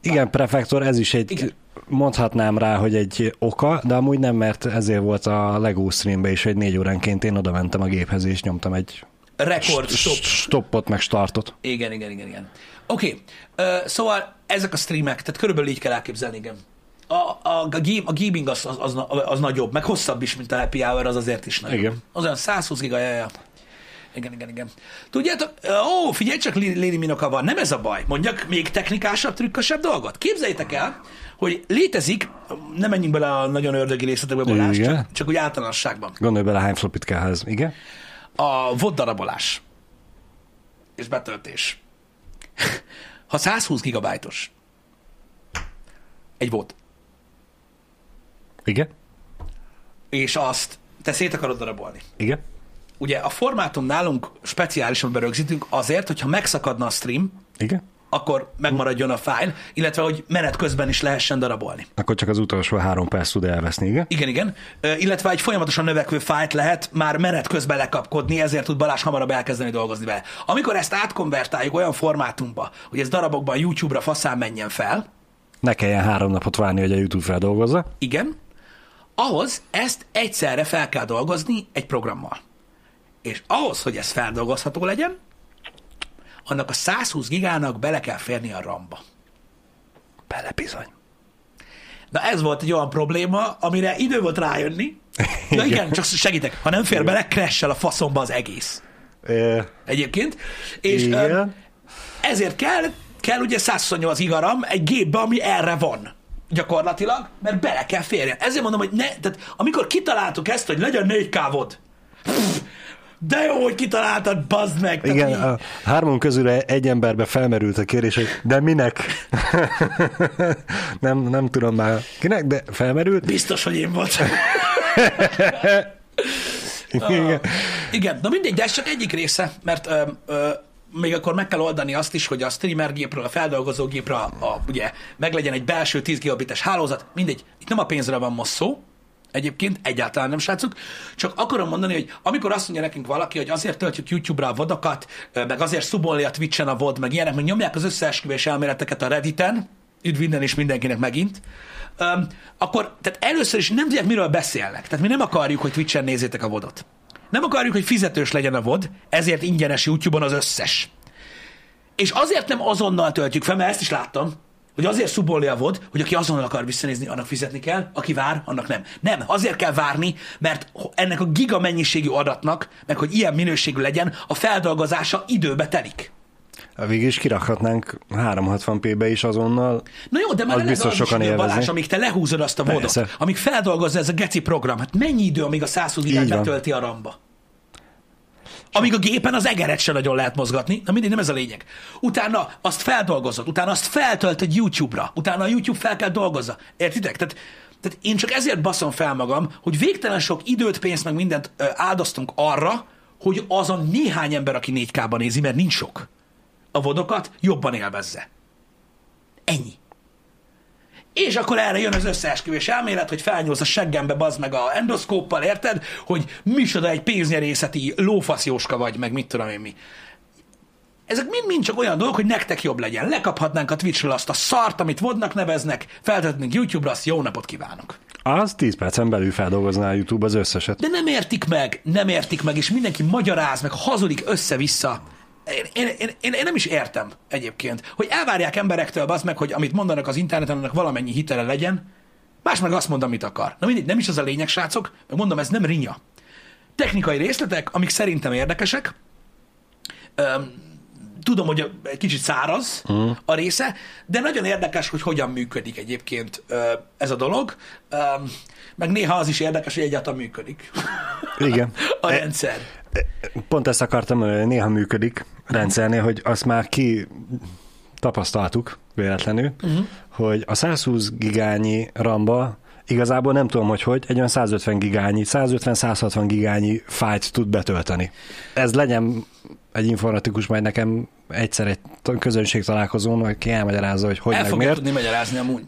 Igen, prefektor, ez is egy... Igen. Mondhatnám rá, hogy egy oka, de amúgy nem, mert ezért volt a LEGO streambe is, hogy 4 óránként én odamentem a géphez, és nyomtam egy rekord stoppot, meg startot. Igen. Oké, szóval ezek a streamek, tehát körülbelül így kell elképzelni, igen. A gaming az nagyobb, meg hosszabb is, mint a happy hour, az azért is nagyobb. Igen. Az olyan 120 giga, jaj. Igen. Tudjátok, figyelj csak, Léni Minoka van, nem ez a baj. Mondjak még technikásabb, trükkösebb dolgot. Képzeljétek el, hogy létezik, nem menjünk bele a nagyon ördögi részletekbe, Balázs, csak úgy általánosságban. Gondolj bele, hány flopit kell ez, igen? A VOD darabolás és betöltés. Ha 120 gigabájtos egy VOD. Igen? És azt te szét akarod darabolni. Igen? Ugye a formátum nálunk speciálisan berögzítünk azért, hogyha megszakadna a stream, igen, akkor megmaradjon a fájl, illetve hogy menet közben is lehessen darabolni. Akkor csak az utolsó 3 perc tud elveszni, igen? Igen. Illetve egy folyamatosan növekvő fájlt lehet már menet közben lekapkodni, ezért tud Balázs hamarabb elkezdeni dolgozni vele. Amikor ezt átkonvertáljuk olyan formátumba, hogy ez darabokban YouTube-ra faszán menjen fel. Ne kelljen 3 napot várni, hogy a YouTube feldolgozza. Igen. Ahhoz ezt egyszerre fel kell dolgozni egy programmal. És ahhoz, hogy ez feldolgozható legyen, annak a 120 gigának bele kell férni a RAM-ba. Bele bizony. Na ez volt egy olyan probléma, amire idő volt rájönni. Na igen, csak segítek. Ha nem fér bele, crash-el a faszomba az egész. Egyébként. És ezért kell ugye 128 giga RAM egy gépbe, ami erre van. Gyakorlatilag, mert bele kell férjen. Ezért mondom, hogy amikor kitaláltuk ezt, hogy legyen 4K-od, De jó, hogy kitaláltad, bazd meg! Igen, így... a hármon közül egy emberbe felmerült a kérdés, hogy de minek? nem tudom már kinek, de felmerült. Biztos, hogy én voltam. Igen, na mindegy, de ez csak egyik része, mert még akkor meg kell oldani azt is, hogy a streamer gépről, a feldolgozó gépről ugye meglegyen egy belső 10 gigabites hálózat, mindegy, itt nem a pénzről van most szó, egyébként egyáltalán nem, srácok, csak akarom mondani, hogy amikor azt mondja nekünk valaki, hogy azért töltjük YouTube-ra a vodakat, meg azért szubonli a Twitch-en a vod, meg ilyenek, hogy nyomják az összeesküvés elméleteket a Redditen, üdv innen is mindenkinek megint, akkor tehát először is nem tudják, miről beszélnek. Tehát mi nem akarjuk, hogy Twitch-en nézzétek a vodot. Nem akarjuk, hogy fizetős legyen a vod, ezért ingyenes YouTube-on az összes. És azért nem azonnal töltjük fel, mert ezt is láttam, hogy azért szubolja a vod, hogy aki azonnal akar visszanézni, annak fizetni kell, aki vár, annak nem. Nem, azért kell várni, mert ennek a giga mennyiségű adatnak, meg hogy ilyen minőségű legyen, a feldolgozása időbe telik. Végül is kirakhatnánk 360p-be is azonnal. Na jó, de már az biztos sokan élvezni. Balázs, amíg te lehúzod azt a vodot, amíg feldolgozza ez a geci program, hát mennyi idő, amíg a 120 gigát betölti a RAM-ba? Amíg a gépen az egeret sem nagyon lehet mozgatni, na mindig, nem ez a lényeg. Utána azt feldolgozod, utána azt feltöltöd YouTube-ra, utána a YouTube fel kell dolgozza. Értitek? Tehát én csak ezért baszom fel magam, hogy végtelen sok időt, pénzt, meg mindent áldoztunk arra, hogy az a néhány ember, aki 4K-ban nézi, mert nincs sok, a vodokat jobban élvezze. Ennyi. És akkor erre jön az összeesküvés elmélet, hogy felnyúlsz a seggembe, bazd meg a endoszkóppal, érted? Hogy micsoda egy pénznyerészeti lófaszjóska vagy, meg mit tudom én mi. Ezek mind csak olyan dolgok, hogy nektek jobb legyen. Lekaphatnánk a Twitch-ről azt a szart, amit vodnak neveznek, feltetnénk YouTube-ra, azt jó napot kívánok. Az 10 percen belül feldolgozná a YouTube az összeset. De nem értik meg, és mindenki magyaráz, meg hazulik össze-vissza. Én nem is értem egyébként, hogy elvárják emberektől az meg, hogy amit mondanak az interneten, annak valamennyi hitele legyen, más meg azt mond, amit akar. Na mindig, nem is az a lényeg, srácok, mert mondom, ez nem rinya. Technikai részletek, amik szerintem érdekesek, tudom, hogy egy kicsit száraz a része, de nagyon érdekes, hogy hogyan működik egyébként ez a dolog, meg néha az is érdekes, hogy egyáltalán működik. Igen. A rendszer. Pont ezt akartam, hogy néha működik rendszernél, hogy azt már ki tapasztaltuk véletlenül, hogy a 120 gigányi RAM-ba igazából nem tudom, hogy egy olyan 150-160 gigányi fájt tud betölteni. Ez legyen egy informatikus majd nekem egyszer egy közönség találkozón, aki elmagyarázza, hogy meg miért. El fogja tudni magyarázni amúgy.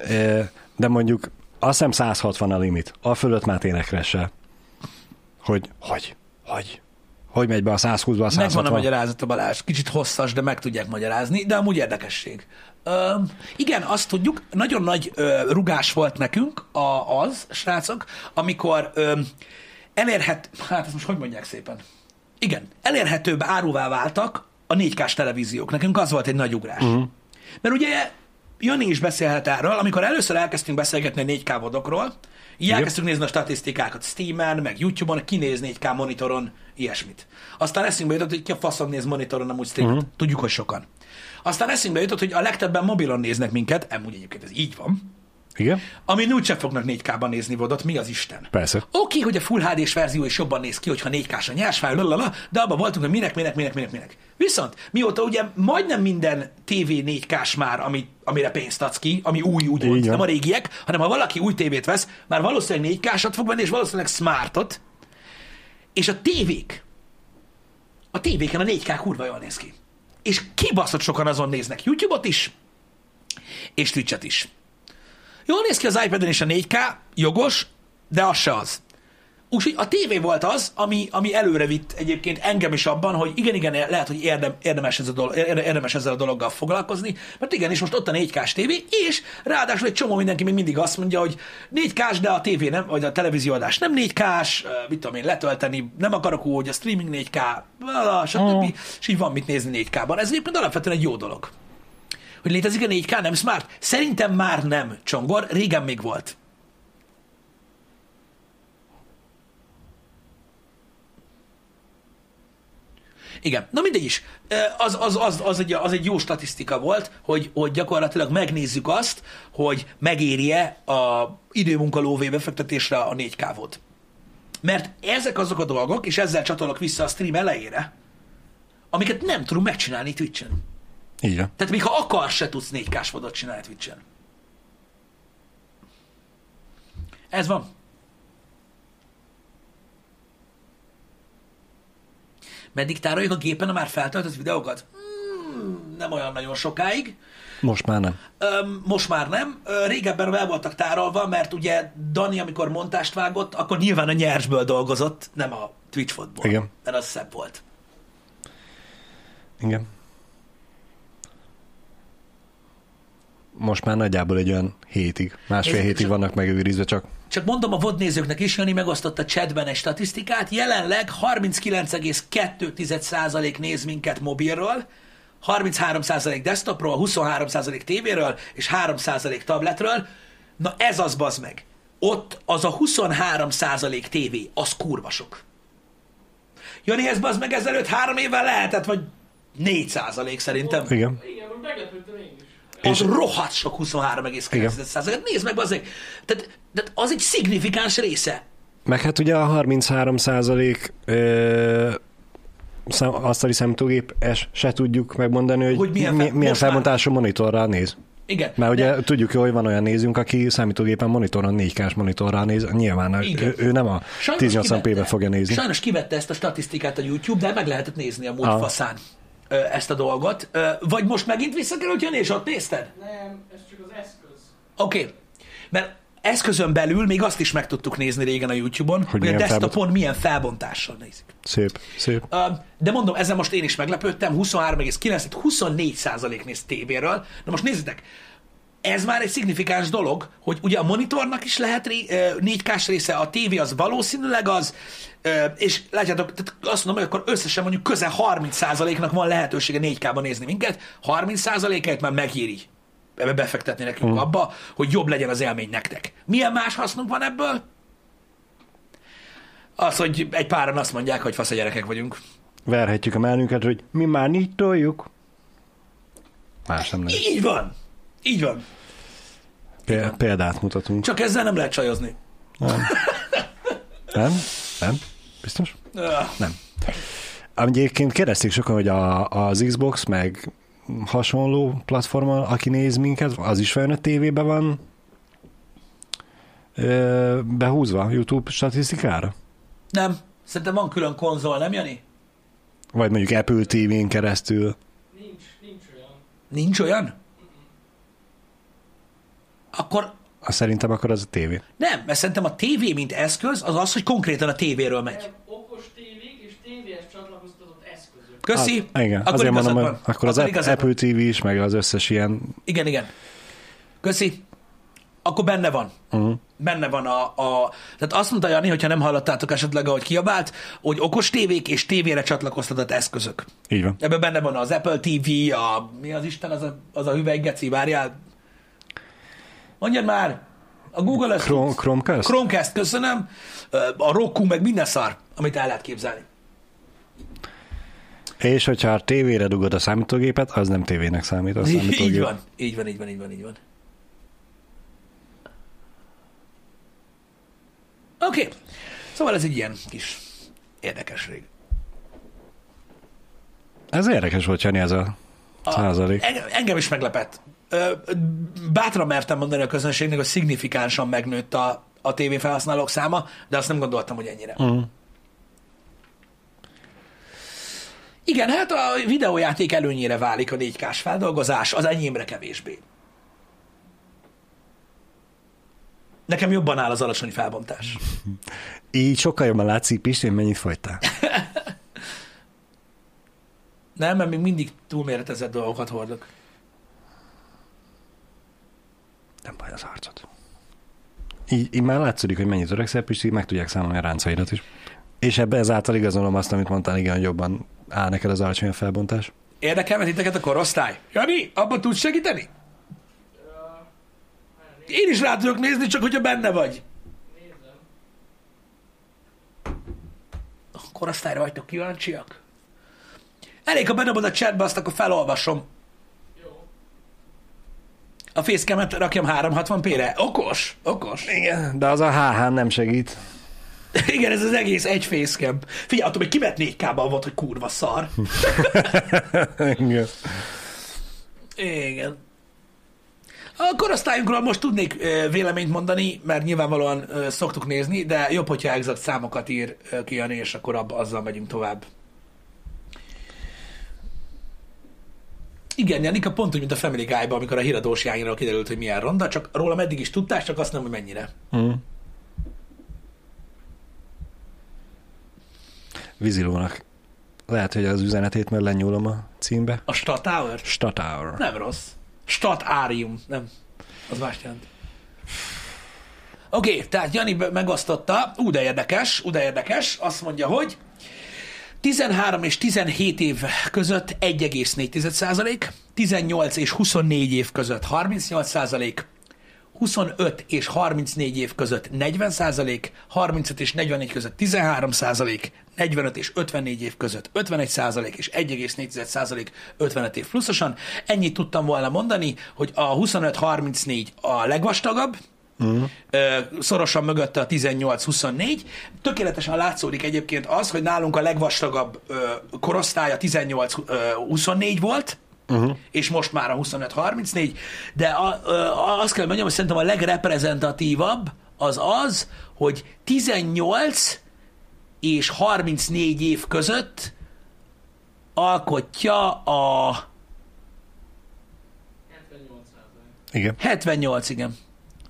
De mondjuk azt hiszem 160 a limit. A fölött már tényleg se. Hogy megy be a 120-ba, a 160-ba? Megvan a magyarázat, a Balázs. Kicsit hosszas, de meg tudják magyarázni, de amúgy érdekesség. Igen, azt tudjuk, nagyon nagy rugás volt nekünk az, srácok, amikor elérhetőbb áruvá váltak a 4K-s televíziók. Nekünk az volt egy nagy ugrás. Mert ugye Jani is beszélhet erről, amikor először elkezdtünk beszélgetni a 4K vodokról, így elkezdtünk nézni a statisztikákat Steamen, meg YouTube-on, kinéz 4K monitoron, ilyesmit. Aztán eszünkbe jutott, hogy ki a faszom néz monitoron amúgy streamet. Tudjuk, hogy sokan. Aztán eszünkbe jutott, hogy a legtöbben mobilon néznek minket, amúgy egyébként ez így van. Igen. Amin úgysem fognak 4K-ban nézni vodot, mi az Isten. Persze. Oké, hogy a Full HD-s verzió is jobban néz ki, hogyha 4K-s a nyersfájl, de abban voltunk, hogy minek. Viszont mióta ugye majdnem minden TV 4K-s már, amire pénzt adsz ki, ami új volt, nem a régiek, hanem ha valaki új tévét vesz, már valószínűleg 4K-sat fog venni, és valószínűleg smartot, és a tévéken a 4K kurva jól néz ki. És kibaszott sokan azon néznek YouTube-ot is, és Twitch-et is. Jól néz ki az iPad-en és a 4K, jogos, de az se az. Úgyhogy a tévé volt az, ami előre vitt egyébként engem is abban, hogy igen, lehet, hogy érdemes ezzel a dologgal foglalkozni, mert igenis most ott a 4K-s tévé, és ráadásul egy csomó mindenki még mindig azt mondja, hogy 4K-s, de a tévé nem, vagy a televízióadás nem 4K-s, mit tudom én, letölteni, nem akarok úgy, hogy a streaming 4K, stb. És így van mit nézni 4K-ban. Ez egyébként alapvetően egy jó dolog. Hogy létezik a 4K, nem smart? Szerintem már nem, Csongor, régen még volt. Igen, na mindegy is. Az egy jó statisztika volt, hogy gyakorlatilag megnézzük azt, hogy megéri-e a időmunkalóvé befektetésre a 4K-vot. Mert ezek azok a dolgok, és ezzel csatolok vissza a stream elejére, amiket nem tudunk megcsinálni Twitch-en. Így van. Tehát még ha akarsz, se tudsz 4K-s vodot csinálni Twitch-en. Ez van. Meddig tároljuk a gépen a már feltöltött videókat? Nem olyan nagyon sokáig. Most már nem. Most már nem. Régebben el voltak tárolva, mert ugye Dani, amikor montást vágott, akkor nyilván a nyersből dolgozott, nem a Twitch fotból. Igen. Mert az szebb volt. Igen. Most már nagyjából egy olyan hétig, másfél hétig vannak megőrizve csak. Csak mondom a VOD nézőknek is, Jani megosztott a chatben egy statisztikát, jelenleg 39,2% néz minket mobilról, 33% desktopról, 23% tévéről és 3% tabletről. Na ez az, bazd meg. Ott az a 23% tévé, az kurva sok. Jani, ez bazd meg ezelőtt 3 évvel lehetett, vagy 4% szerintem. Igen. Igen, meglepődtem én is. Az és rohadt sok 23,9%. Nézd meg, bazd meg. Tehát az egy szignifikáns része. Meg hát ugye a 33% asztali számítógép, ezt se tudjuk megmondani, hogy milyen felbontású monitorral néz. Igen. Mert ugye tudjuk, hogy van olyan nézünk, aki számítógépen monitoron, 4K-s monitorral néz, nyilván ő nem a 1080p-be fogja nézni. Sajnos kivette ezt a statisztikát a YouTube, de meg lehetett nézni a múlt faszán ezt a dolgot. Vagy most megint visszakerült jönni, és ott nézted? Nem, ez csak az eszköz. Oké. Mert eszközön belül még azt is meg tudtuk nézni régen a YouTube-on, hogy a desktopon milyen felbontással nézik. Szép, szép. De mondom, ezzel most én is meglepődtem, 23,9-24% néz tévéről. Na most nézzétek, ez már egy szignifikáns dolog, hogy ugye a monitornak is lehet 4K-s része, a tévé az valószínűleg az, és látjátok, tehát azt mondom, hogy akkor összesen mondjuk közel 30%-nak van lehetősége 4K-ban nézni minket, 30%-et már megéri ebbe befektetni nekünk abba, hogy jobb legyen az élmény nektek. Milyen más hasznunk van ebből? Az, hogy egy páran azt mondják, hogy fasz a gyerekek vagyunk. Verhetjük a mellünket, hogy mi már így toljuk. Más nem lehet. Így van. Így van. Példát mutatunk. Csak ezzel nem lehet csajozni. Nem. Nem? Biztos? Nem. Egyébként kérdezték sokan, hogy az Xbox meg hasonló platformon, aki néz minket, az is vajon a tévében van behúzva YouTube statisztikára? Nem. Szerintem van külön konzol, nem, Jani? Vagy mondjuk Apple TV-n keresztül. Nincs olyan. Nincs olyan? Akkor... Szerintem akkor az a tévé. Nem, mert szerintem a tévé, mint eszköz, az, hogy konkrétan a tévéről megy. Okos tévék és tévéhez csatlakoztatott eszközök. Köszi! Igen, akkor azért mondom, van. Akkor az Apple TV is, meg az összes ilyen... Igen. Köszi! Akkor benne van. Benne van Tehát azt mondta Jani, hogyha nem hallottátok esetleg, ahogy kiabált, hogy okos tévék és tévére csatlakoztatott eszközök. Így van. Ebben benne van az Apple TV, mi az Isten, az a hüvelygeci, várjál... Mondjad már, a Google Chromecast? Chromecast, köszönöm. A Roku, meg minden szar, amit el lehet képzelni. És hogyha a tévére dugod a számítógépet, az nem tévének számít a számítógép. Így van. Oké. Szóval ez egy ilyen kis érdekesség. Ez érdekes volt, Jani, ez a százalék. Engem is meglepett. Bátran mertem mondani a közönségnek, hogy szignifikánsan megnőtt a tévéfelhasználók száma, de azt nem gondoltam, hogy ennyire. Igen, hát a videójáték előnyére válik a 4K-s feldolgozás, az enyémre kevésbé. Nekem jobban áll az alacsony felbontás. Így sokkal jobban látszik, Pistén, mennyit fogytál. Nem, mert még mindig túlméretezett dolgokat hordok. Nem baj az arcod. Így már látszódik, hogy mennyit öregszel, Pisti, meg tudják számolni a ráncaidat is. És ebbe ezáltal igazolom azt, amit mondtál, igen, hogy jobban áll neked az alacsony felbontás. Érdekel titeket a korosztály? Jani, abban tudsz segíteni? Én is rá tudok nézni, csak hogyha benne vagy. Nézem. A korosztályra vagytok kíváncsiak? Elég, ha bedobod a chatbe, azt akkor felolvasom. A facecamet rakjam 360p-re. Okos. Igen, de az a HH nem segít. Igen, ez az egész egy facecam. Figyelj, attól, hogy kibet 4K-ban volt, hogy kurva szar. Igen. Igen. A korosztályunkról most tudnék véleményt mondani, mert nyilvánvalóan szoktuk nézni, de jobb, hogyha egzakt számokat ír ki, Jani, és akkor azzal megyünk tovább. Igen, Janika, pont úgy, mint a Family Guy-ban, amikor a híradós jányról kiderült, hogy milyen ronda, csak rólam eddig is tudtál, csak azt nem, hogy mennyire. Mm. Vizilónak. Lehet, hogy az üzenetét már lenyúlom a címbe. A Stadtower? Stadtower. Nem rossz. Statárium. Nem. Az más jelent. Oké, tehát Jani megosztotta. Ú, de érdekes. Azt mondja, hogy 13 és 17 év között 1,4%, 18 és 24 év között 38%, 25 és 34 év között 40%, 35 és 44 között 13%, 45 és 54 év között 51% és 1,4% 55 év pluszosan. Ennyit tudtam volna mondani, hogy a 25-34 a legvastagabb, szorosan mögötte a 18-24. Tökéletesen látszódik egyébként az, hogy nálunk a legvastagabb korosztálya 18-24 volt, és most már a 25-34, de azt kell mondjam, hogy szerintem a legreprezentatívabb az az, hogy 18 és 34 év között alkotja a 78, igen.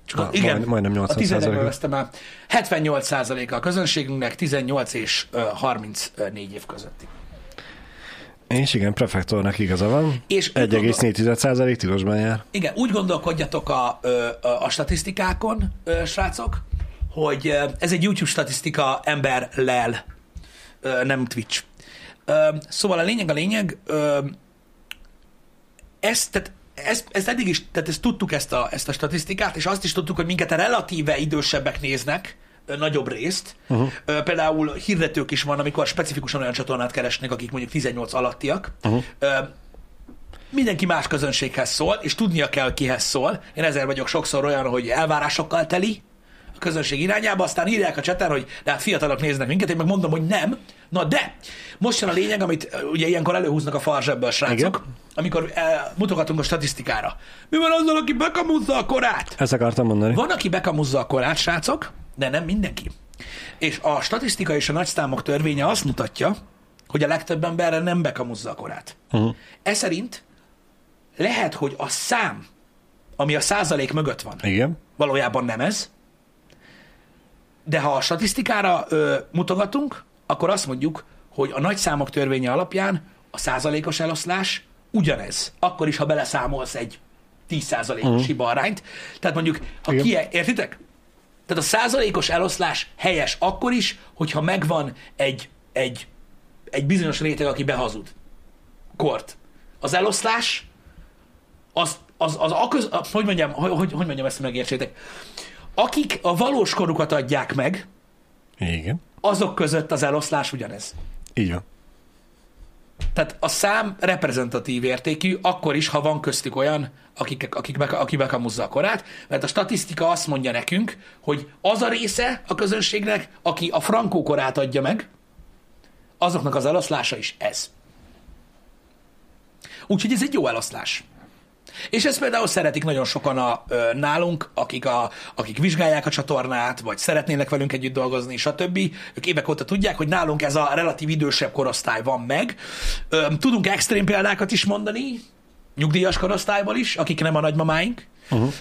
Csak igen, majdnem 80%. 78% a közönségünknek 18 és 34 év közötti. És igen, prefektornak igaza van. 1,4% tilosban jár. Igen, úgy gondolkodjatok a statisztikákon, srácok, hogy ez egy YouTube statisztika, ember lel, nem Twitch. Szóval a lényeg, ezt eddig is, tehát ezt tudtuk, ezt a statisztikát, és azt is tudtuk, hogy minket a relatíve idősebbek néznek, nagyobb részt. Uh-huh. Például hirdetők is van, amikor specifikusan olyan csatornát keresnek, akik mondjuk 18 alattiak. Uh-huh. Mindenki más közönséghez szól, és tudnia kell, kihez szól. Én ezért vagyok sokszor olyan, hogy elvárásokkal teli a közönség irányába, aztán írják a chaten, hogy de hát fiatalok néznek minket, én meg mondom, hogy nem. Na de, most jön a lényeg, amit ugye ilyenkor előhúznak a farzsebből, srácok, igen, amikor mutogatunk a statisztikára. Mi van azzal, aki bekamuzza a korát? Ezt akartam mondani. Van, aki bekamuzza a korát, srácok, de nem mindenki. És a statisztika és a nagyszámok törvénye azt mutatja, hogy a legtöbb emberre nem bekamuzza a korát. Uh-huh. Ez szerint lehet, hogy a szám, ami a százalék mögött van, igen, valójában nem ez, de ha a statisztikára mutogatunk, akkor azt mondjuk, hogy a nagyszámok törvénye alapján a százalékos eloszlás ugyanez. Akkor is, ha beleszámolsz egy 10%-os hiba arányt. Tehát mondjuk, értitek? Tehát a százalékos eloszlás helyes akkor is, hogyha megvan egy bizonyos réteg, aki behazud kort. Az eloszlás, hogy mondjam, ezt megértsétek? Akik a valós korukat adják meg, igen, azok között az eloszlás ugyanez. Így van. Tehát a szám reprezentatív értékű, akkor is, ha van köztük olyan, aki bekamuzza a korát, mert a statisztika azt mondja nekünk, hogy az a része a közönségnek, aki a frankó korát adja meg, azoknak az eloszlása is ez. Úgyhogy ez egy jó eloszlás. És ezt például szeretik nagyon sokan nálunk, akik vizsgálják a csatornát, vagy szeretnének velünk együtt dolgozni, stb. Ők évek óta tudják, hogy nálunk ez a relatív idősebb korosztály van meg. Tudunk extrém példákat is mondani, nyugdíjas korosztályból is, akik nem a nagymamáink,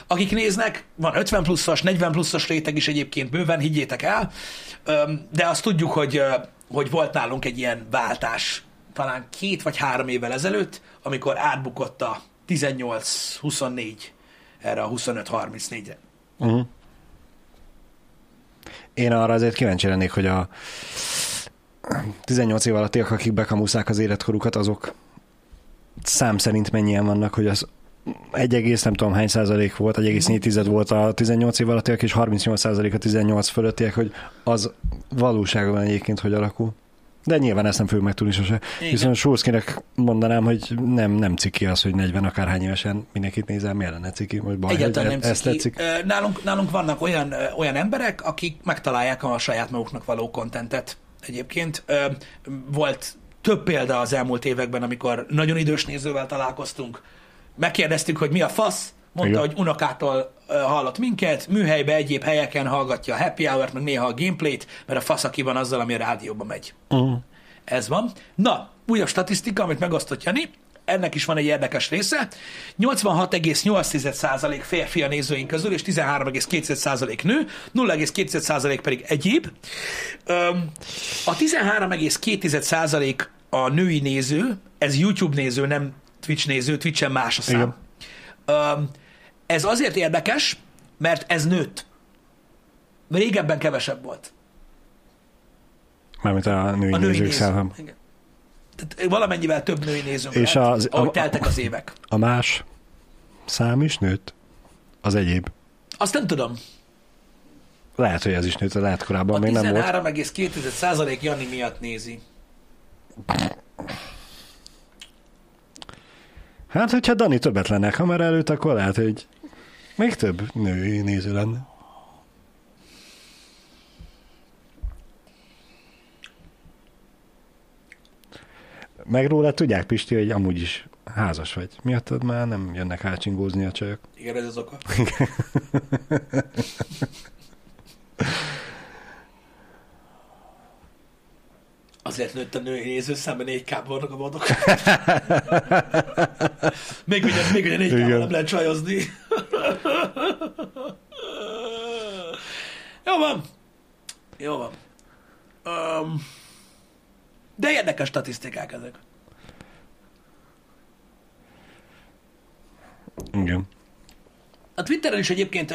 akik néznek, van 50 pluszos, 40 pluszos réteg is egyébként bőven, higgyétek el, de azt tudjuk, hogy volt nálunk egy ilyen váltás, talán 2 vagy 3 évvel ezelőtt, amikor átbukott a 18-24 erre a 25-34-re. Uh-huh. Én arra azért kíváncsi lennék, hogy a 18 év alattiak, akik bekamuszák az életkorukat, azok szám szerint mennyien vannak, hogy az 1, nem tudom hány százalék volt, 1,4 volt a 18 év alattiak, és 38% a 18 fölöttiek, hogy az valóságban egyébként hogy alakul. De nyilván ezt nem fogjuk megtudni sose. Igen. Viszont Schulzkinek mondanám, hogy nem ciki az, hogy 40 akárhány évesen mindenkit nézel, miért lenne ciki? Egyáltalán nem ciki. Nálunk vannak olyan emberek, akik megtalálják a saját maguknak való kontentet. Egyébként volt több példa az elmúlt években, amikor nagyon idős nézővel találkoztunk. Megkérdeztük, hogy mi a fasz, mondta, hogy unokától hallott minket, műhelybe, egyéb helyeken hallgatja a happy hour-t, meg néha a gameplayt, mert a fasz aki van azzal, ami a rádióban megy. Uh-huh. Ez van. Na, újabb statisztika, amit megosztott Jani, ennek is van egy érdekes része. 86,8% férfi a nézőink közül, és 13,2% nő, 0,2% pedig egyéb. A 13,2% a női néző, ez YouTube néző, nem Twitch néző, Twitchen más a szám. Igen. Ez azért érdekes, mert ez nőtt. Régebben kevesebb volt. Mármint a női nézők száma. Tehát valamennyivel több női nézőnk és lett, ahogy teltek az évek. A más szám is nőtt? Az egyéb? Azt nem tudom. Lehet, hogy ez is nőtt, lehet korábban még nem volt. A 13,2% Jani miatt nézi. Hát, hogyha Dani többet lenne kamera előtt, akkor lehet, hogy még több női néző lenne. Meg róla tudják, Pisti, hogy amúgy is házas vagy. Miattad már nem jönnek átsingózni a csajok. Igen, ez az oka. Azért nőtt a női nézőszámba, 4K-ban vannak a vadok. Még ugye 4K-ban nem lehet csajozni. Jó van. De érdekes statisztikák ezek. Igen. A Twitteren is egyébként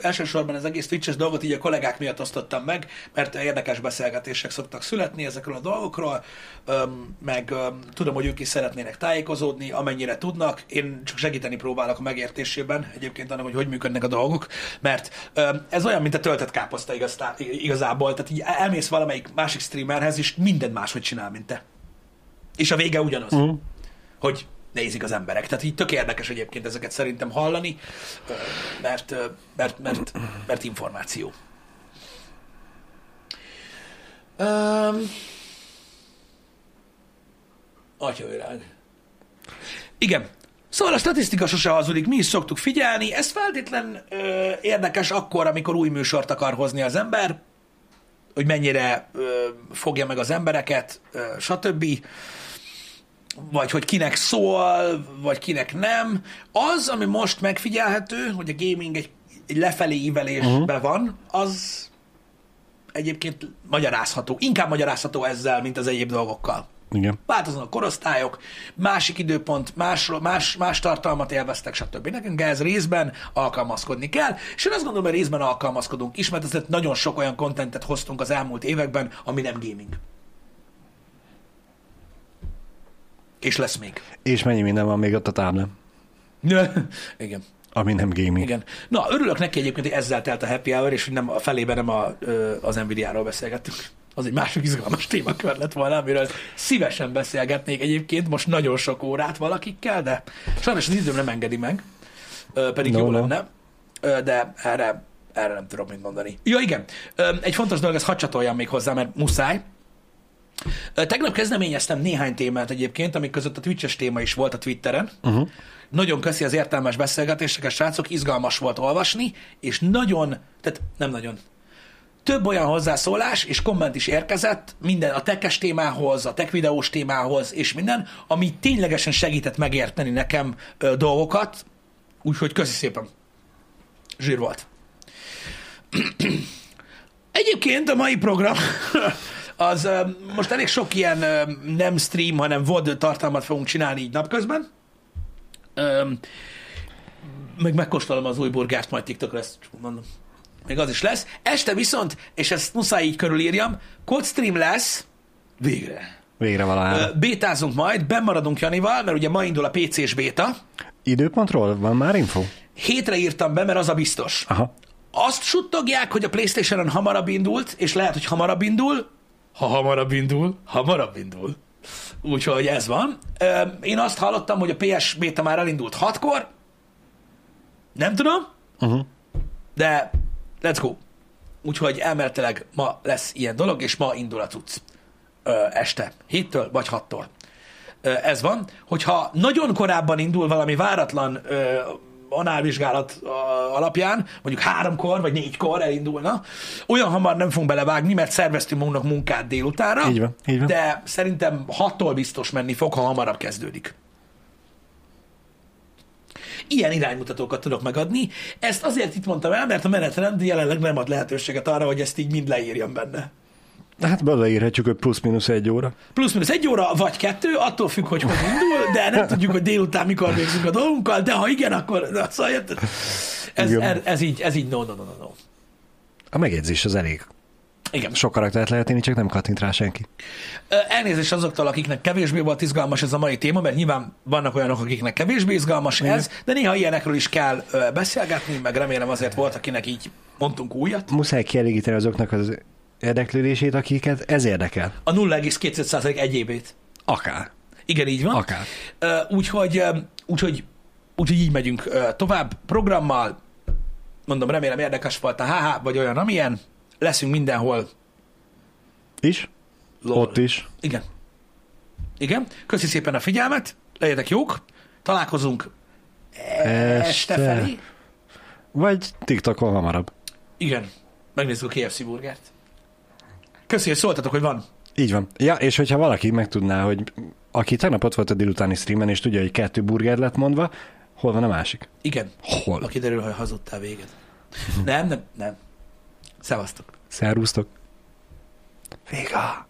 elsősorban az egész Twitches dolgot így a kollégák miatt osztottam meg, mert érdekes beszélgetések szoktak születni ezekről a dolgokról, meg tudom, hogy ők is szeretnének tájékozódni, amennyire tudnak. Én csak segíteni próbálok a megértésében egyébként annak, hogy működnek a dolgok, mert ez olyan, mint a töltött káposzta igazából. Tehát így elmész valamelyik másik streamerhez, és minden máshogy csinál, mint te. És a vége ugyanaz. Mm. Hogy nézik az emberek. Tehát így tök érdekes egyébként ezeket szerintem hallani, mert információ. Atyavirág. Igen. Szóval a statisztika sose hazudik, mi is szoktuk figyelni. Ez feltétlen érdekes akkor, amikor új műsort akar hozni az ember, hogy mennyire fogja meg az embereket, stb., vagy hogy kinek szól, vagy kinek nem. Az, ami most megfigyelhető, hogy a gaming egy lefelé ívelésben van, az egyébként magyarázható. Inkább magyarázható ezzel, mint az egyéb dolgokkal. Igen. Változnak a korosztályok, másik időpont, más tartalmat élveztek, stb. Nekünk ez részben alkalmazkodni kell, és én azt gondolom, hogy részben alkalmazkodunk is, mert azért nagyon sok olyan kontentet hoztunk az elmúlt években, ami nem gaming. És lesz még. És mennyi minden van még ott a táblán. Igen. Ami nem gaming. Igen. Na, örülök neki egyébként, hogy ezzel telt a happy hour, és hogy nem a felében nem az Nvidia-ról beszélgettünk. Az egy másik izgalmas témakör lett volna, amiről szívesen beszélgetnék egyébként most nagyon sok órát valakikkel, de sajnos az időm nem engedi meg, pedig jó lenne, de erre nem tudom mit mondani. Ja, igen. Egy fontos dolog, ezt hadd csatoljam még hozzá, mert muszáj. Tegnap kezdeményeztem néhány témát egyébként, amik között a Twitch-es téma is volt a Twitteren. Uh-huh. Nagyon köszi az értelmes beszélgetéseket, srácok, izgalmas volt olvasni, és több olyan hozzászólás és komment is érkezett, minden a tech-es témához, a tech videós témához, és minden, ami ténylegesen segített megérteni nekem dolgokat, úgyhogy köszi szépen. Zsír volt. Egyébként a mai program... az most elég sok ilyen nem stream, hanem VOD tartalmat fogunk csinálni így napközben. Meg megkóstolom az új burgárt, majd TikTokra ezt mondom. Még az is lesz. Este viszont, és ezt muszáj így körülírjam, Code Stream lesz végre. Végre valahol. Bétázunk majd, bennmaradunk Janival, mert ugye ma indul a PC-s béta. Időpontról van már info? Hétre írtam be, mert az a biztos. Aha. Azt suttogják, hogy a PlayStation-on hamarabb indult, és lehet, hogy hamarabb indul, ha hamarabb indul. Úgyhogy ez van. Én azt hallottam, hogy a PS beta már elindult 6-kor. Nem tudom, de let's go. Úgyhogy elméletileg ma lesz ilyen dolog, és ma indul a cucc. Este 7-től vagy 6-tól. Ez van. Hogyha nagyon korábban indul valami váratlan análvizsgálat alapján, mondjuk 3-kor vagy 4-kor elindulna, olyan hamar nem fogunk belevágni, mert szerveztünk magunknak munkát délutánra, így van. De szerintem 6-tól biztos menni fog, ha hamarabb kezdődik. Ilyen iránymutatókat tudok megadni. Ezt azért itt mondtam el, mert a menetrend jelenleg nem ad lehetőséget arra, hogy ezt így mind leírjam benne. Hát beleírhatjuk, hogy plusz-minusz 1 óra. Plusz-minusz 1 óra, vagy 2, attól függ, hogy indul, de nem tudjuk, hogy délután mikor végzünk a dolgunkkal, de ha igen, akkor ez így no. A megjegyzés az elég. Igen. Sok karaktert lehet én, csak nem kattint rá senki. Elnézést azoktól, akiknek kevésbé volt izgalmas ez a mai téma, mert nyilván vannak olyanok, akiknek kevésbé izgalmas ez, de néha ilyenekről is kell beszélgetni, meg remélem azért volt, akinek így mondtunk újat. Muszáj kielégíteni azoknak az érdeklődését, akiket ez érdekel. A 0,2% egyébét. Akár. Igen, így van. Akár. Úgyhogy így megyünk tovább programmal. Mondom, remélem érdekes volt a HH, vagy olyan, amilyen. Leszünk mindenhol. Is? Lol. Ott is. Igen. Köszi szépen a figyelmet. Legyetek jók. Találkozunk este felé. Vagy TikTokon hamarabb. Igen. Megnézzük a KFC burgert. Köszi, hogy szóltatok, hogy van. Így van. Ja, és hogyha valaki megtudná, hogy aki tegnap ott volt a délutáni streamen, és tudja, hogy 2 burger lett mondva, hol van a másik? Igen. Hol? Aki derül, hogy hazudtál véged. Nem. Szevasztok. Szervusztok. Véga.